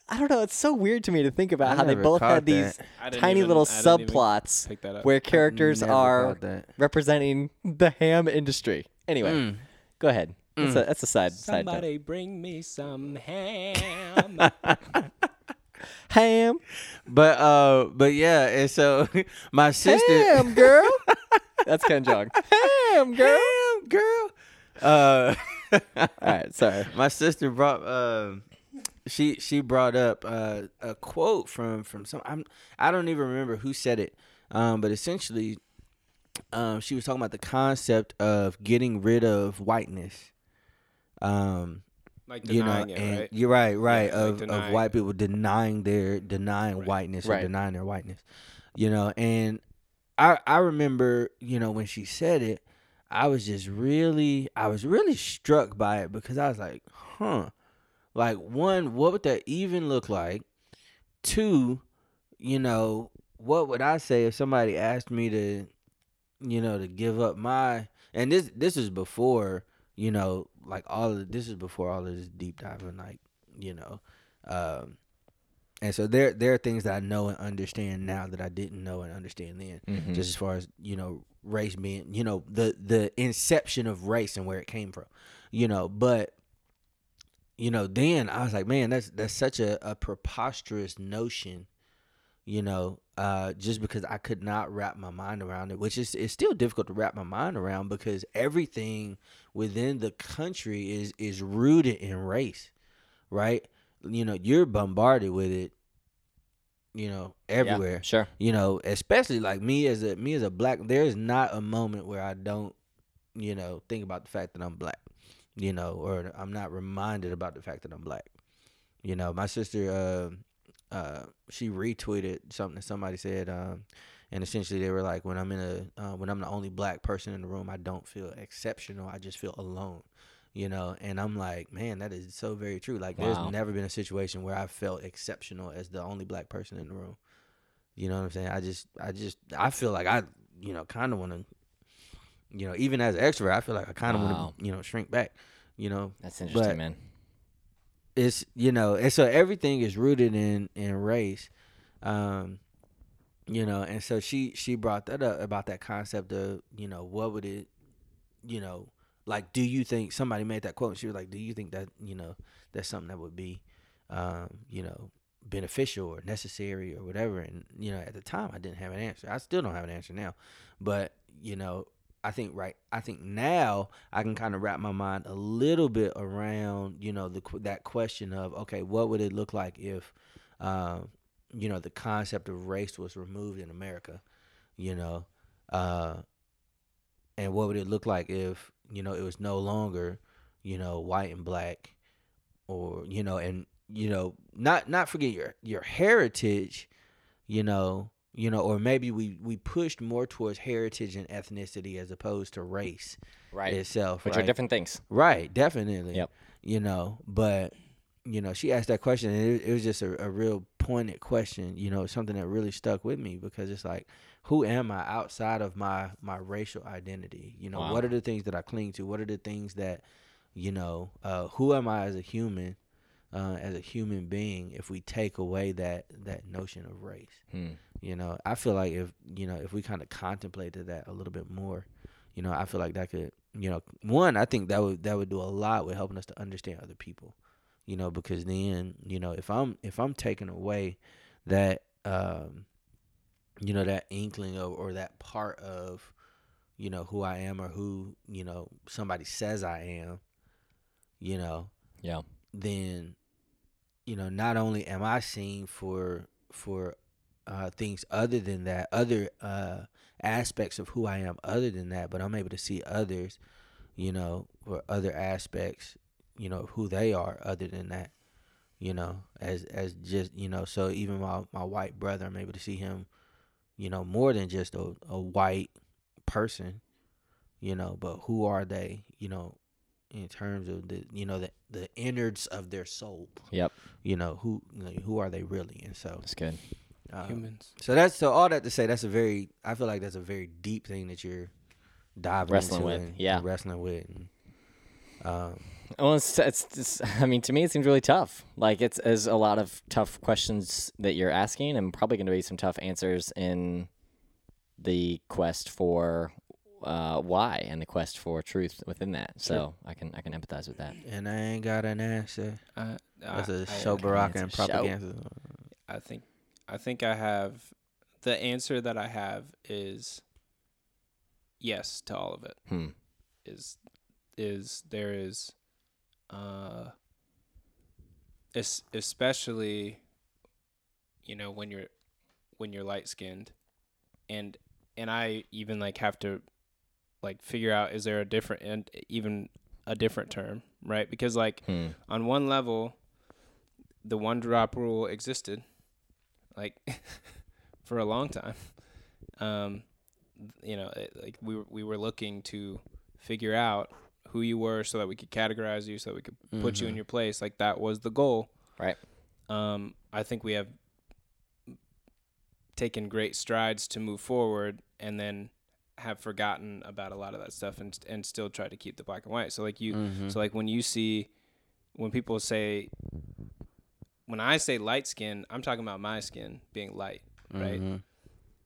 I don't know. It's so weird to me to think about how they both had these tiny little subplots where characters are representing the ham industry. Anyway, go ahead. That's a side note. Somebody bring me some ham. Ham. But yeah, and so my sister. Ham, girl. That's Ken Jeong. Ham, girl. Girl, all right, sorry. My sister brought she brought up a quote from some I don't even remember who said it, but essentially, she was talking about the concept of getting rid of whiteness, like denying it, right? You're right yeah, of white people denying right. whiteness right. or denying their whiteness, and I remember when she said it. I was really struck by it because I was like, huh. Like, one, what would that even look like? Two, what would I say if somebody asked me to, to give up my, and this is before, like this is before all of this deep diving, like, and so there are things that I know and understand now that I didn't know and understand then, just as far as, race being, the inception of race and where it came from, but, then I was like, man, that's such a preposterous notion, you know, just because I could not wrap my mind around it, which is, it's still difficult to wrap my mind around because everything within the country is rooted in race, right? You know, you're bombarded with it, you know, everywhere. Yeah, sure. You know, especially like me as a black, there is not a moment where I don't, you know, think about the fact that I'm black, you know, or I'm not reminded about the fact that I'm black. You know, my sister, she retweeted something that somebody said, and essentially they were like, when I'm the only black person in the room, I don't feel exceptional. I just feel alone, you know? And I'm like, man, that is so very true. Like, wow. There's never been a situation where I felt exceptional as the only black person in the room. You know what I'm saying? I feel like I, you know, kind of want to, you know, even as an extrovert, I feel like I kind of want to, you know, shrink back, you know? That's interesting, but, man. It's, you know, and so everything is rooted in race, you know, and so she brought that up about that concept of, you know, what would it, you know, like, do you think somebody made that quote? And she was like, do you think that, you know, that's something that would be, you know, beneficial or necessary or whatever? And, you know, at the time I didn't have an answer. I still don't have an answer now, but, you know, I think now I can kind of wrap my mind a little bit around, you know, that question of, okay, what would it look like if, you know, the concept of race was removed in America, you know, and what would it look like if, you know, it was no longer, you know, white and black, or, you know, and, you know, not forget your heritage, you know. You know, or maybe we pushed more towards heritage and ethnicity as opposed to race itself. Which are different things. Right, definitely. Yep. You know, but, you know, she asked that question, and it was just a real pointed question, you know, something that really stuck with me because it's like, who am I outside of my racial identity? You know, wow. What are the things that I cling to? What are the things that, you know, who am I as a human being if we take away that notion of race? Hmm. You know, I feel like if, you know, if we kind of contemplated that a little bit more, you know, I feel like that could, you know, one, I think that would do a lot with helping us to understand other people, you know, because then, you know, if I'm taking away that, you know, that inkling of, or that part of, you know, who I am or who, you know, somebody says I am, you know, yeah, then, you know, not only am I seen for things other than that, other aspects of who I am other than that, but I'm able to see others, you know, or other aspects, you know, of who they are other than that, you know, as just, you know, so even my white brother, I'm able to see him, you know, more than just a white person, you know, but who are they, you know, in terms of the, you know, the innards of their soul. Yep. You know, who are they really? And so that's good. Humans. So all that to say, I feel like that's a very deep thing that you're wrestling with. And, well, it's I mean, to me, it seems really tough. Like, there's a lot of tough questions that you're asking, and probably going to be some tough answers in the quest for why and the quest for truth within that. So sure. I can empathize with that. And I ain't got an answer. That's a show baraka and propaganda. I think I have the answer that I have is yes to all of it. Hmm. There is especially, you know, when you're light skinned, and I even like have to like figure out, is there a different and even a different term, right? Because like on one level, the one drop rule existed. Like for a long time, you know, like we were looking to figure out who you were so that we could categorize you, so that we could put you in your place. Like that was the goal, right? I think we have taken great strides to move forward, and then have forgotten about a lot of that stuff, and still try to keep the black and white. So like when people say. When I say light skin, I'm talking about my skin being light, right? Mm-hmm.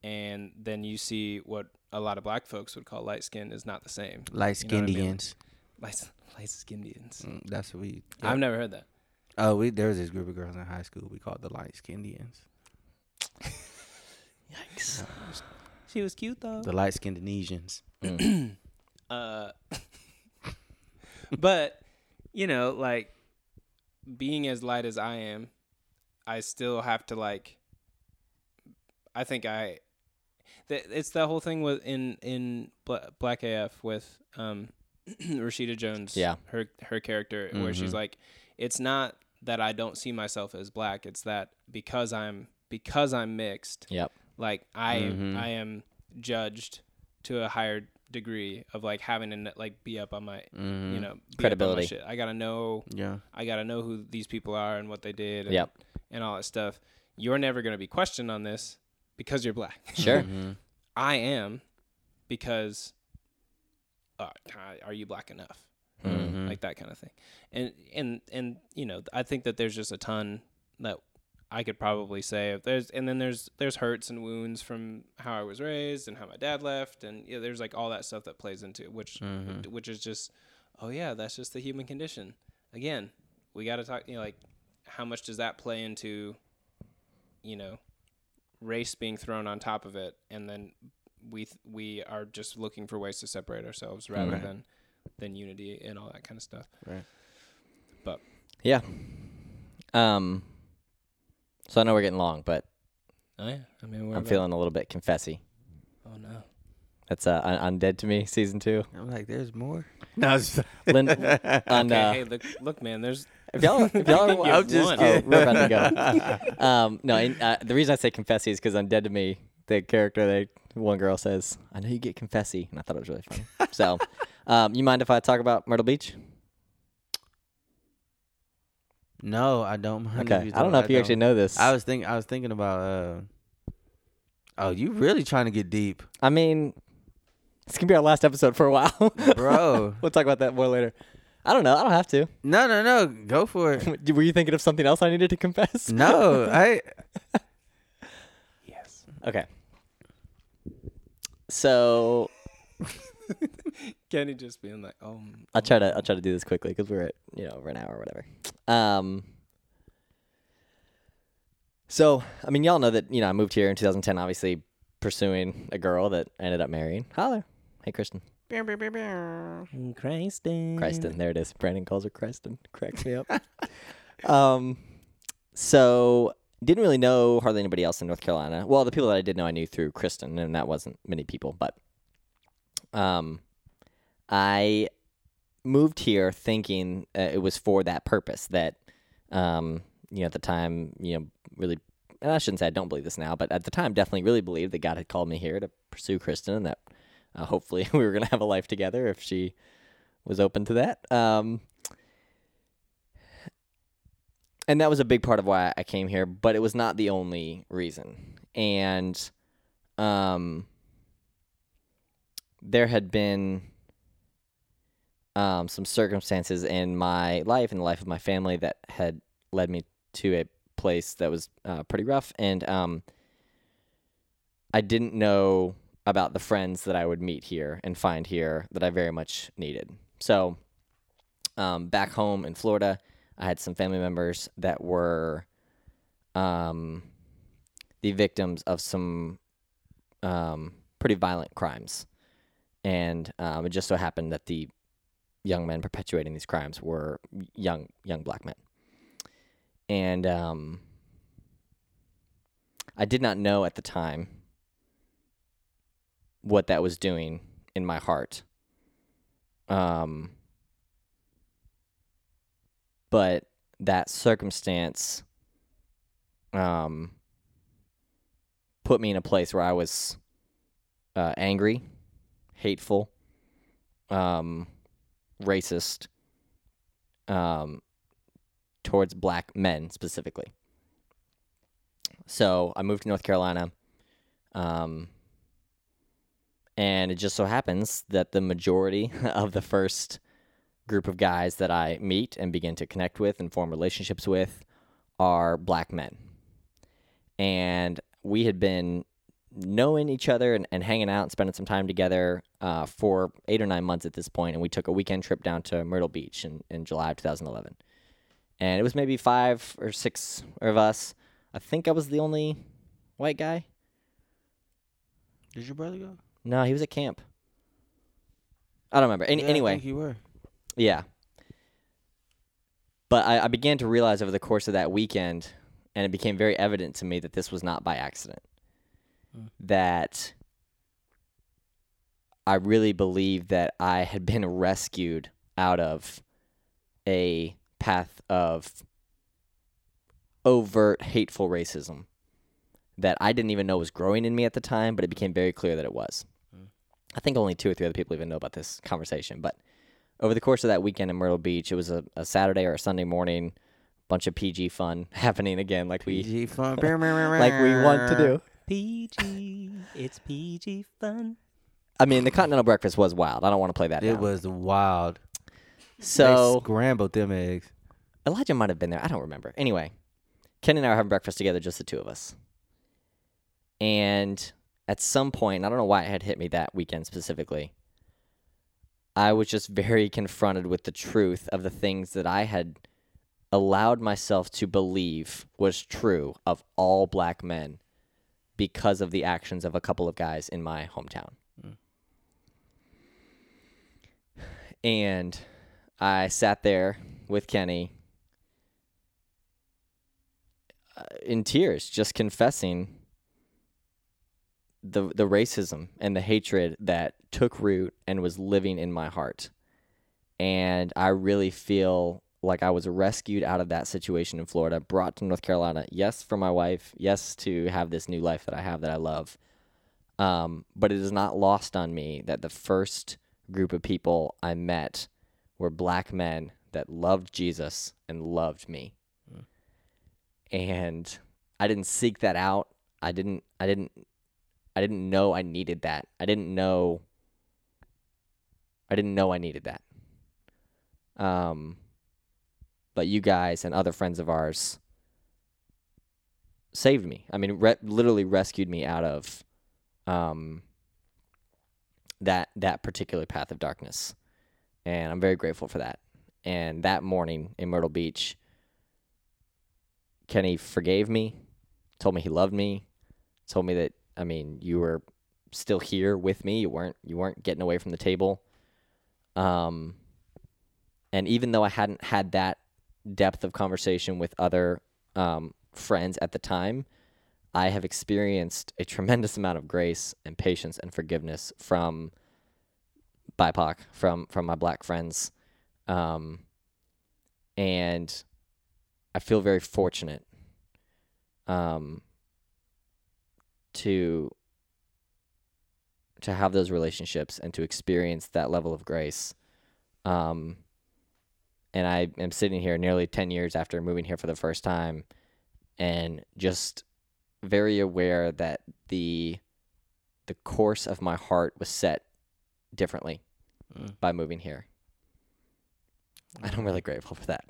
And then you see what a lot of black folks would call light skin is not the same. Light-skindians. You know I mean? Light-skindians. That's what we... Yeah. I've never heard that. Oh, there was this group of girls in high school we called the light-skindians. Yikes. She was cute though. The light skinned Indonesians. But you know, like being as light as I am, I still have to like. I think it's the whole thing with in Black AF with Rashida Jones. Yeah. Her character where she's like, it's not that I don't see myself as black. It's that because I'm mixed. Yep. Like I am judged to a higher degree of like having to like be up on my credibility. Shit. I gotta know. Yeah. I gotta know who these people are and what they did. And, yep. And all that stuff. You're never gonna be questioned on this because you're black. Sure. I am because. Are you black enough? Like that kind of thing. And you know, I think that there's just a ton that I could probably say. There's hurts and wounds from how I was raised and how my dad left, and you know, there's like all that stuff that plays into it, which is just, oh yeah, that's just the human condition. Again, we got to talk, you know, like how much does that play into, you know, race being thrown on top of it, and then we are just looking for ways to separate ourselves rather than unity and all that kind of stuff. Right. But yeah. So I know we're getting long, but I'm feeling a little bit confessy. Oh no. That's Undead to Me season 2. I'm like, there's more. No, hey, look, man, there's. If y'all I'm just kidding. We're about to go. The reason I say confessy is because Undead to Me, the character, one girl says, "I know you get confessy," and I thought it was really funny. So, you mind if I talk about Myrtle Beach? No, I don't mind. Okay, I don't know if you actually know this. I was thinking about. Oh, you really trying to get deep? I mean, it's gonna be our last episode for a while, bro. We'll talk about that more later. I don't know. I don't have to. No. Go for it. Were you thinking of something else I needed to confess? No, I. Yes. Okay. So, Kenny just being like, "Oh." I'll try to do this quickly because we're at over an hour or whatever. So I mean, y'all know that I moved here in 2010, obviously pursuing a girl that I ended up marrying. Holler, hey Kristen. Kristen, there it is. Brandon calls her Kristen. Cracks me up. So. Didn't really know hardly anybody else in North Carolina. Well, the people that I did know, I knew through Kristen, and that wasn't many people. But I moved here thinking it was for that purpose. That at the time, really, and I shouldn't say I don't believe this now, but at the time, definitely really believed that God had called me here to pursue Kristen, and that hopefully we were going to have a life together if she was open to that. And that was a big part of why I came here, but it was not the only reason. And there had been some circumstances in my life and the life of my family that had led me to a place that was pretty rough. And I didn't know about the friends that I would meet here and find here that I very much needed. So back home in Florida, I had some family members that were the victims of some pretty violent crimes. And it just so happened that the young men perpetuating these crimes were young black men. And I did not know at the time what that was doing in my heart. But that circumstance put me in a place where I was angry, hateful, racist towards black men specifically. So I moved to North Carolina, and it just so happens that the majority of the first group of guys that I meet and begin to connect with and form relationships with are black men. And we had been knowing each other and hanging out and spending some time together for 8 or 9 months at this point, and we took a weekend trip down to Myrtle Beach in July of 2011. And it was maybe 5 or 6 of us. I think I was the only white guy. Did your brother go? No, he was at camp. I don't remember. Anyway. I think you were. Yeah. But I began to realize over the course of that weekend, and it became very evident to me that this was not by accident. That I really believe that I had been rescued out of a path of overt, hateful racism that I didn't even know was growing in me at the time, but it became very clear that it was. I think only 2 or 3 other people even know about this conversation, but over the course of that weekend in Myrtle Beach, it was a Saturday or a Sunday morning, bunch of PG fun happening again, like PG fun. Like we want to do. PG, it's PG fun. I mean, the Continental Breakfast was wild. I don't want to play that now. It was wild. So they scrambled them eggs. Elijah might have been there. I don't remember. Anyway, Kenny and I were having breakfast together, just the two of us. And at some point, I don't know why it had hit me that weekend specifically, I was just very confronted with the truth of the things that I had allowed myself to believe was true of all black men because of the actions of a couple of guys in my hometown. And I sat there with Kenny in tears, just confessing the racism and the hatred that took root and was living in my heart. And I really feel like I was rescued out of that situation in Florida, brought to North Carolina, yes, for my wife, yes, to have this new life that I have that I love. But it is not lost on me that the first group of people I met were black men that loved Jesus and loved me. And I didn't seek that out. I didn't know I needed that. I didn't know I needed that. But you guys and other friends of ours saved me. I mean, literally rescued me out of that particular path of darkness. And I'm very grateful for that. And that morning in Myrtle Beach, Kenny forgave me, told me he loved me, told me that, I mean, you were still here with me. You weren't getting away from the table. And even though I hadn't had that depth of conversation with other friends at the time, I have experienced a tremendous amount of grace and patience and forgiveness from BIPOC, from my black friends. And I feel very fortunate to have those relationships and to experience that level of grace. And I am sitting here nearly 10 years after moving here for the first time and just very aware that the course of my heart was set differently by moving here. And I'm really grateful for that.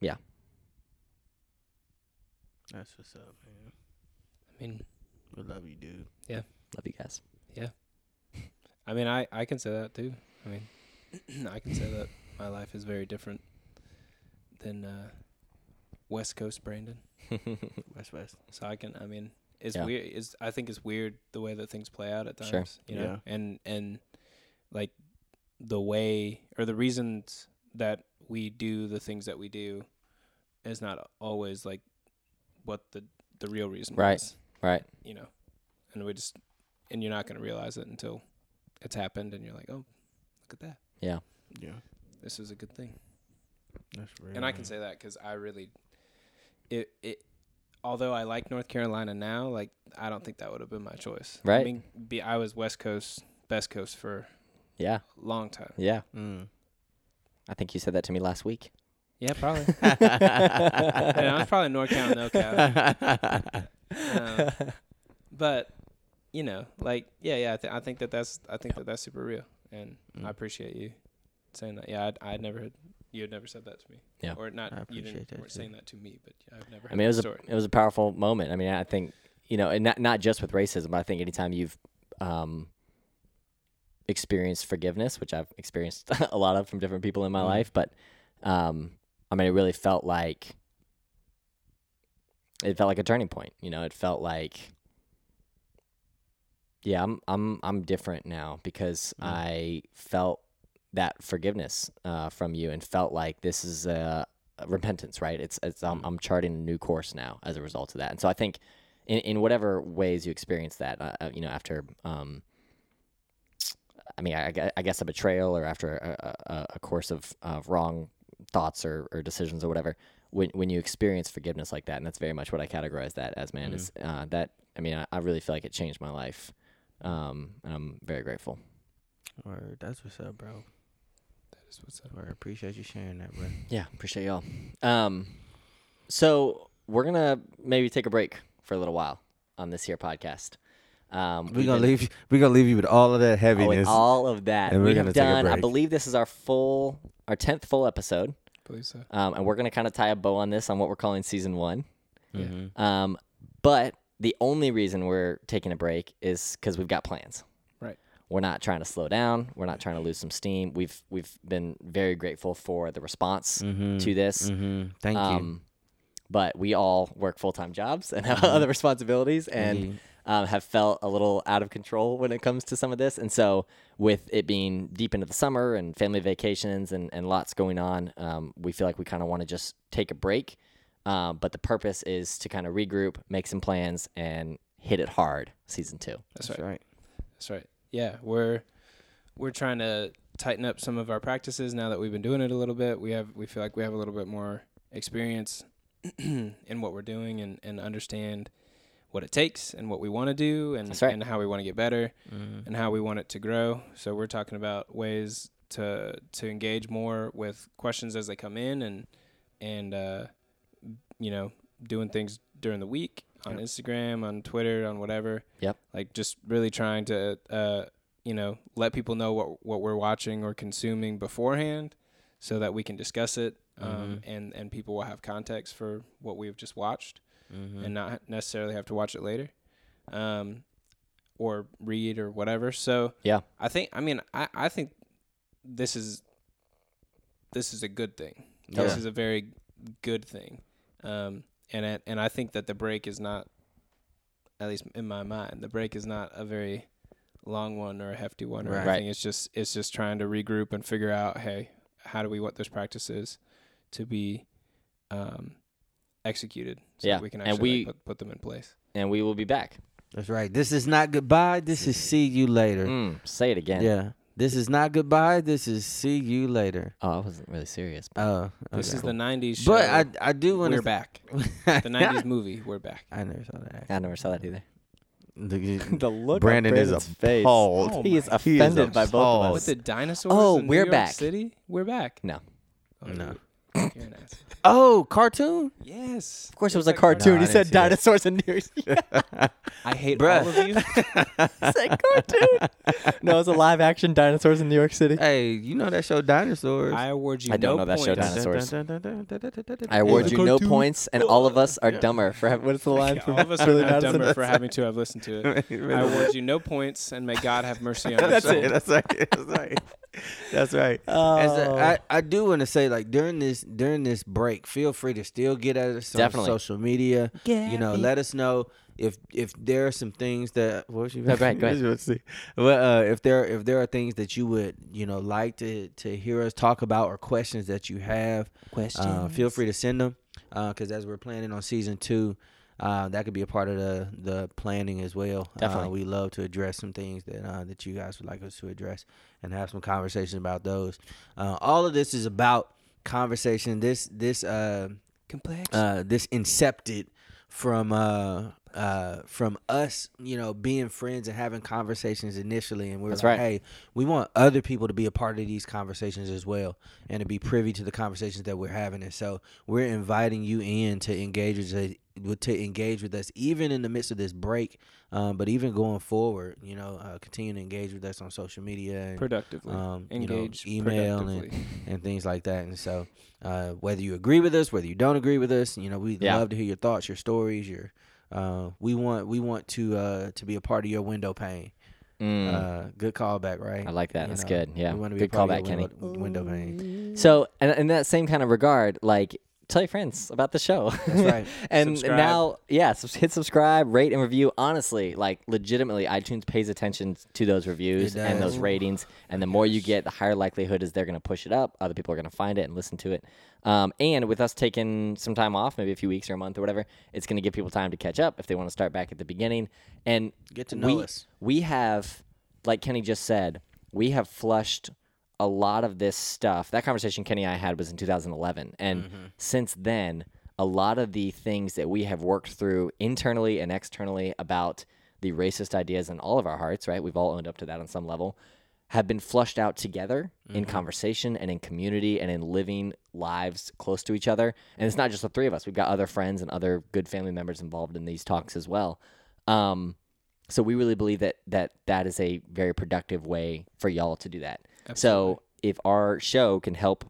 Yeah. That's what's up, man. I mean, we love you, dude. Yeah. Love you guys. Yeah. I mean, I can say that, too. I mean, I can say that my life is very different than West Coast Brandon. West. So I mean, it's weird. I think it's weird the way that things play out at times. Sure. You know? Yeah. And like, the way or the reasons that we do the things that we do is not always, like, what the real reason was. Right. You know, and you're not going to realize it until it's happened and you're like, oh, look at that. Yeah. This is a good thing. That's real. And I can say that because I really, although I like North Carolina now, like, I don't think that would have been my choice. Right. I mean, I was West Coast, best coast for a long time. Yeah. Mm. I think you said that to me last week. Yeah, probably. I was probably NorCal, NoCal. But, you know, like, I think that's super real, and I appreciate you saying that. Yeah, you had never said that to me. Yeah, or not. You weren't saying that to me, but I've never. I mean, it was a powerful moment. I mean, I think, you know, and not just with racism. But I think anytime you've experienced forgiveness, which I've experienced a lot of from different people in my life, but. I mean, it really felt like it felt like a turning point. You know, it felt like, yeah, I'm different now because I felt that forgiveness from you and felt like this is a repentance, right? It's I'm charting a new course now as a result of that. And so I think in whatever ways you experience that, you know, after I mean, I guess a betrayal or after a course of wrong thoughts or decisions or whatever, when you experience forgiveness like that, and that's very much what I categorize that as, man, is that, I mean, I really feel like it changed my life, and I'm very grateful. Word, that's what's up, bro. That is what's up. Word, appreciate you sharing that, bro. Yeah, appreciate y'all. So we're going to maybe take a break for a little while on this here podcast. We're gonna leave you with all of that heaviness. With all of that, and we've done. I believe this is our 10th full episode. I believe so. And we're gonna kind of tie a bow on this, on what we're calling season one. Mm-hmm. But the only reason we're taking a break is because we've got plans. Right. We're not trying to slow down. We're not trying to lose some steam. We've been very grateful for the response to this. Mm-hmm. Thank you. But we all work full-time jobs and have other responsibilities, and. Mm-hmm. Have felt a little out of control when it comes to some of this. And so with it being deep into the summer and family vacations and lots going on, we feel like we kind of want to just take a break. But the purpose is to kind of regroup, make some plans, and hit it hard, season 2. That's right. That's right. Yeah, we're trying to tighten up some of our practices now that we've been doing it a little bit. We feel like we have a little bit more experience in what we're doing and understand what it takes and what we want to do and how we want to get better and how we want it to grow. So we're talking about ways to engage more with questions as they come in and you know, doing things during the week on Instagram, on Twitter, on whatever. Yep. Like just really trying to, you know, let people know what we're watching or consuming beforehand so that we can discuss it and people will have context for what we've just watched. Mm-hmm. And not necessarily have to watch it later or read or whatever. So yeah, I think this is a good thing. Yeah. This is a very good thing. And I think that the break is not, at least in my mind, the break is not a very long one or a hefty one or anything. It's just trying to regroup and figure out, hey, how do we want those practices to be executed so that we can actually put them in place. And we will be back. That's right. This is not goodbye. This is see you later. Say it again. Yeah. This is not goodbye. This is see you later. Oh, I wasn't really serious. Okay. This is the 90s show. But I do want to... We're back. The 90s movie, We're Back. I never saw that. I never saw that either. The look Brandon on Brandon's face. Oh, he is offended by both of us. With the dinosaurs in New York City? We're back. No. Oh, no. You're an ass. Oh, cartoon? Yes. Of course it was a cartoon. He said dinosaurs and New York. Yeah. I hate all of you. He said cartoon. No, it's a live action dinosaurs in New York City. Hey, you know that show Dinosaurs. I award you no points. I don't know that show Dinosaurs. I award you no points, and all of us are dumber for having... What is the line? All of us are really dumber for having to have listened to it. I award you no points, and may God have mercy on us. That's it. That's right. That's right. Oh. I do want to say, like, during this break, feel free to still get at us on social media. Get let us know if there are some things that... What was you about to say? If there are things that you would, you know, like to hear us talk about, or questions that you have, feel free to send them, because as we're planning on season 2, that could be a part of the planning as well. Definitely. We love to address some things that you guys would like us to address and have some conversations about those. All of this is about conversation. This complex. This incepted from us, you know, being friends and having conversations initially, and hey, we want other people to be a part of these conversations as well, and to be privy to the conversations that we're having. And so we're inviting you in to engage with us, even in the midst of this break, but even going forward, you know, continue to engage with us on social media and productively, engage, you know, email and things like that. And so whether you agree with us, whether you don't agree with us, you know, we love to hear your thoughts, your stories, your... we want to be a part of your window pane. Good callback, right? I like that. That's good. Yeah, good callback, Kenny. Window pane. So, and in that same kind of regard, like, tell your friends about the show. That's right. And subscribe. Now, yeah, hit subscribe, rate, and review. Honestly, like legitimately, iTunes pays attention to those reviews and those ratings. And the more you get, the higher likelihood is they're going to push it up. Other people are going to find it and listen to it. And with us taking some time off, maybe a few weeks or a month or whatever, it's going to give people time to catch up if they want to start back at the beginning and get to know us. We have, like Kenny just said, we have flushed a lot of this stuff. That conversation Kenny and I had was in 2011. And since then, a lot of the things that we have worked through internally and externally about the racist ideas in all of our hearts, right? We've all owned up to that on some level, have been flushed out together in conversation and in community and in living lives close to each other. And it's not just the three of us. We've got other friends and other good family members involved in these talks as well. So we really believe that is a very productive way for y'all to do that. Absolutely. So if our show can help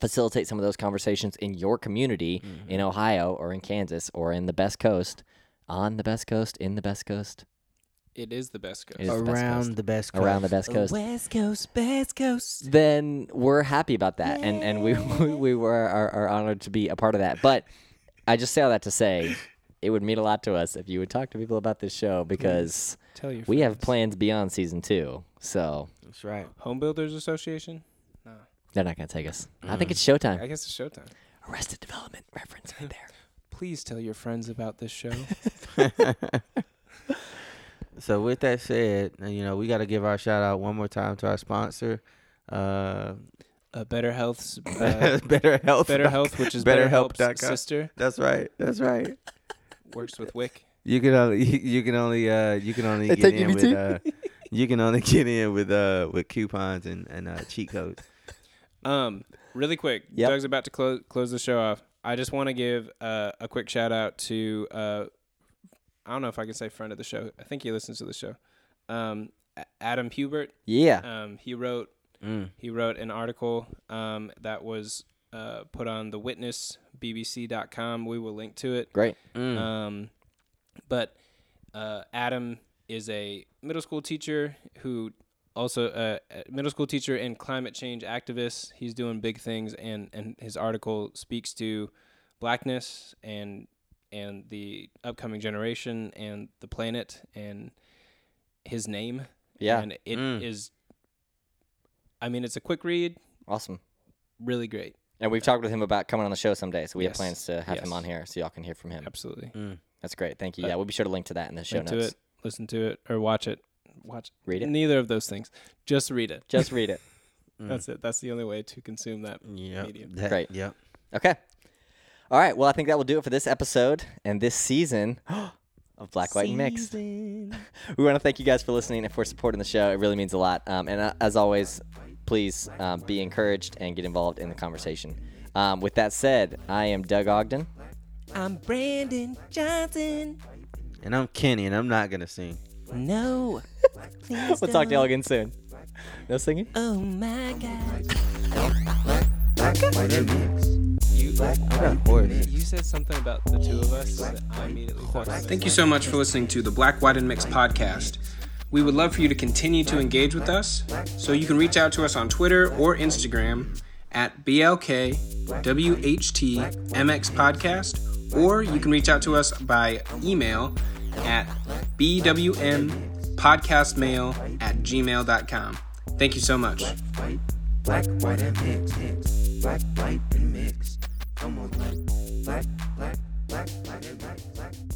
facilitate some of those conversations in your community, in Ohio or in Kansas or in the best coast, on the best coast, in the best coast. It is the best coast. Around the best coast. Around the best coast. West coast, best coast. Then we're happy about that, and we are honored to be a part of that. But I just say all that to say, it would mean a lot to us if you would talk to people about this show, because we have plans beyond season 2. So that's right. Home Builders Association? No. They're not going to take us. I think it's showtime. I guess it's showtime. Arrested Development reference right there. Please tell your friends about this show. So with that said, you know, we got to give our shout out one more time to our sponsor, BetterHelp, which is BetterHelp's sister. That's right. Works with WIC. You can only get in with coupons and cheat codes. Really quick, yep. Doug's about to close the show off. I just want to give a quick shout out to I don't know if I can say friend of the show. I think he listens to the show. Adam Hubert. Yeah. He wrote an article that was put on The Witness, bbc.com. We will link to it. Great. But Adam is a middle school teacher who also middle school teacher and climate change activist. He's doing big things, and his article speaks to blackness and the upcoming generation and the planet and his name. Yeah. And it is, I mean, it's a quick read. Awesome. Really great. And we've talked with him about coming on the show someday, so we have plans to have him on here so y'all can hear from him. Absolutely. That's great. Thank you. Yeah, we'll be sure to link to that in the show notes. To it, listen to it, or watch it. Read it. Neither of those things. Just read it. That's it. That's the only way to consume that medium. Great. Yep. Okay. All right. Well, I think that will do it for this episode and this season of Black, White, and Mixed. We want to thank you guys for listening and for supporting the show. It really means a lot. And as always, please be encouraged and get involved in the conversation. With that said, I am Doug Ogden. I'm Brandon Johnson. And I'm Kenny, and I'm not going to sing. No. We'll talk to y'all again soon. No singing? Oh, my God. You said something about the two of us that I immediately thought. Thank you so much for listening to the Black, White, and Mixed podcast. We would love for you to continue to engage with us, so you can reach out to us on Twitter or Instagram at BLKWHTMXpodcast, or you can reach out to us by email at bwmpodcastmail@gmail.com. Thank you so much. Black, white, and mixed. Black, white, and mixed. Come on, black, black, black, black, black, black, black, black.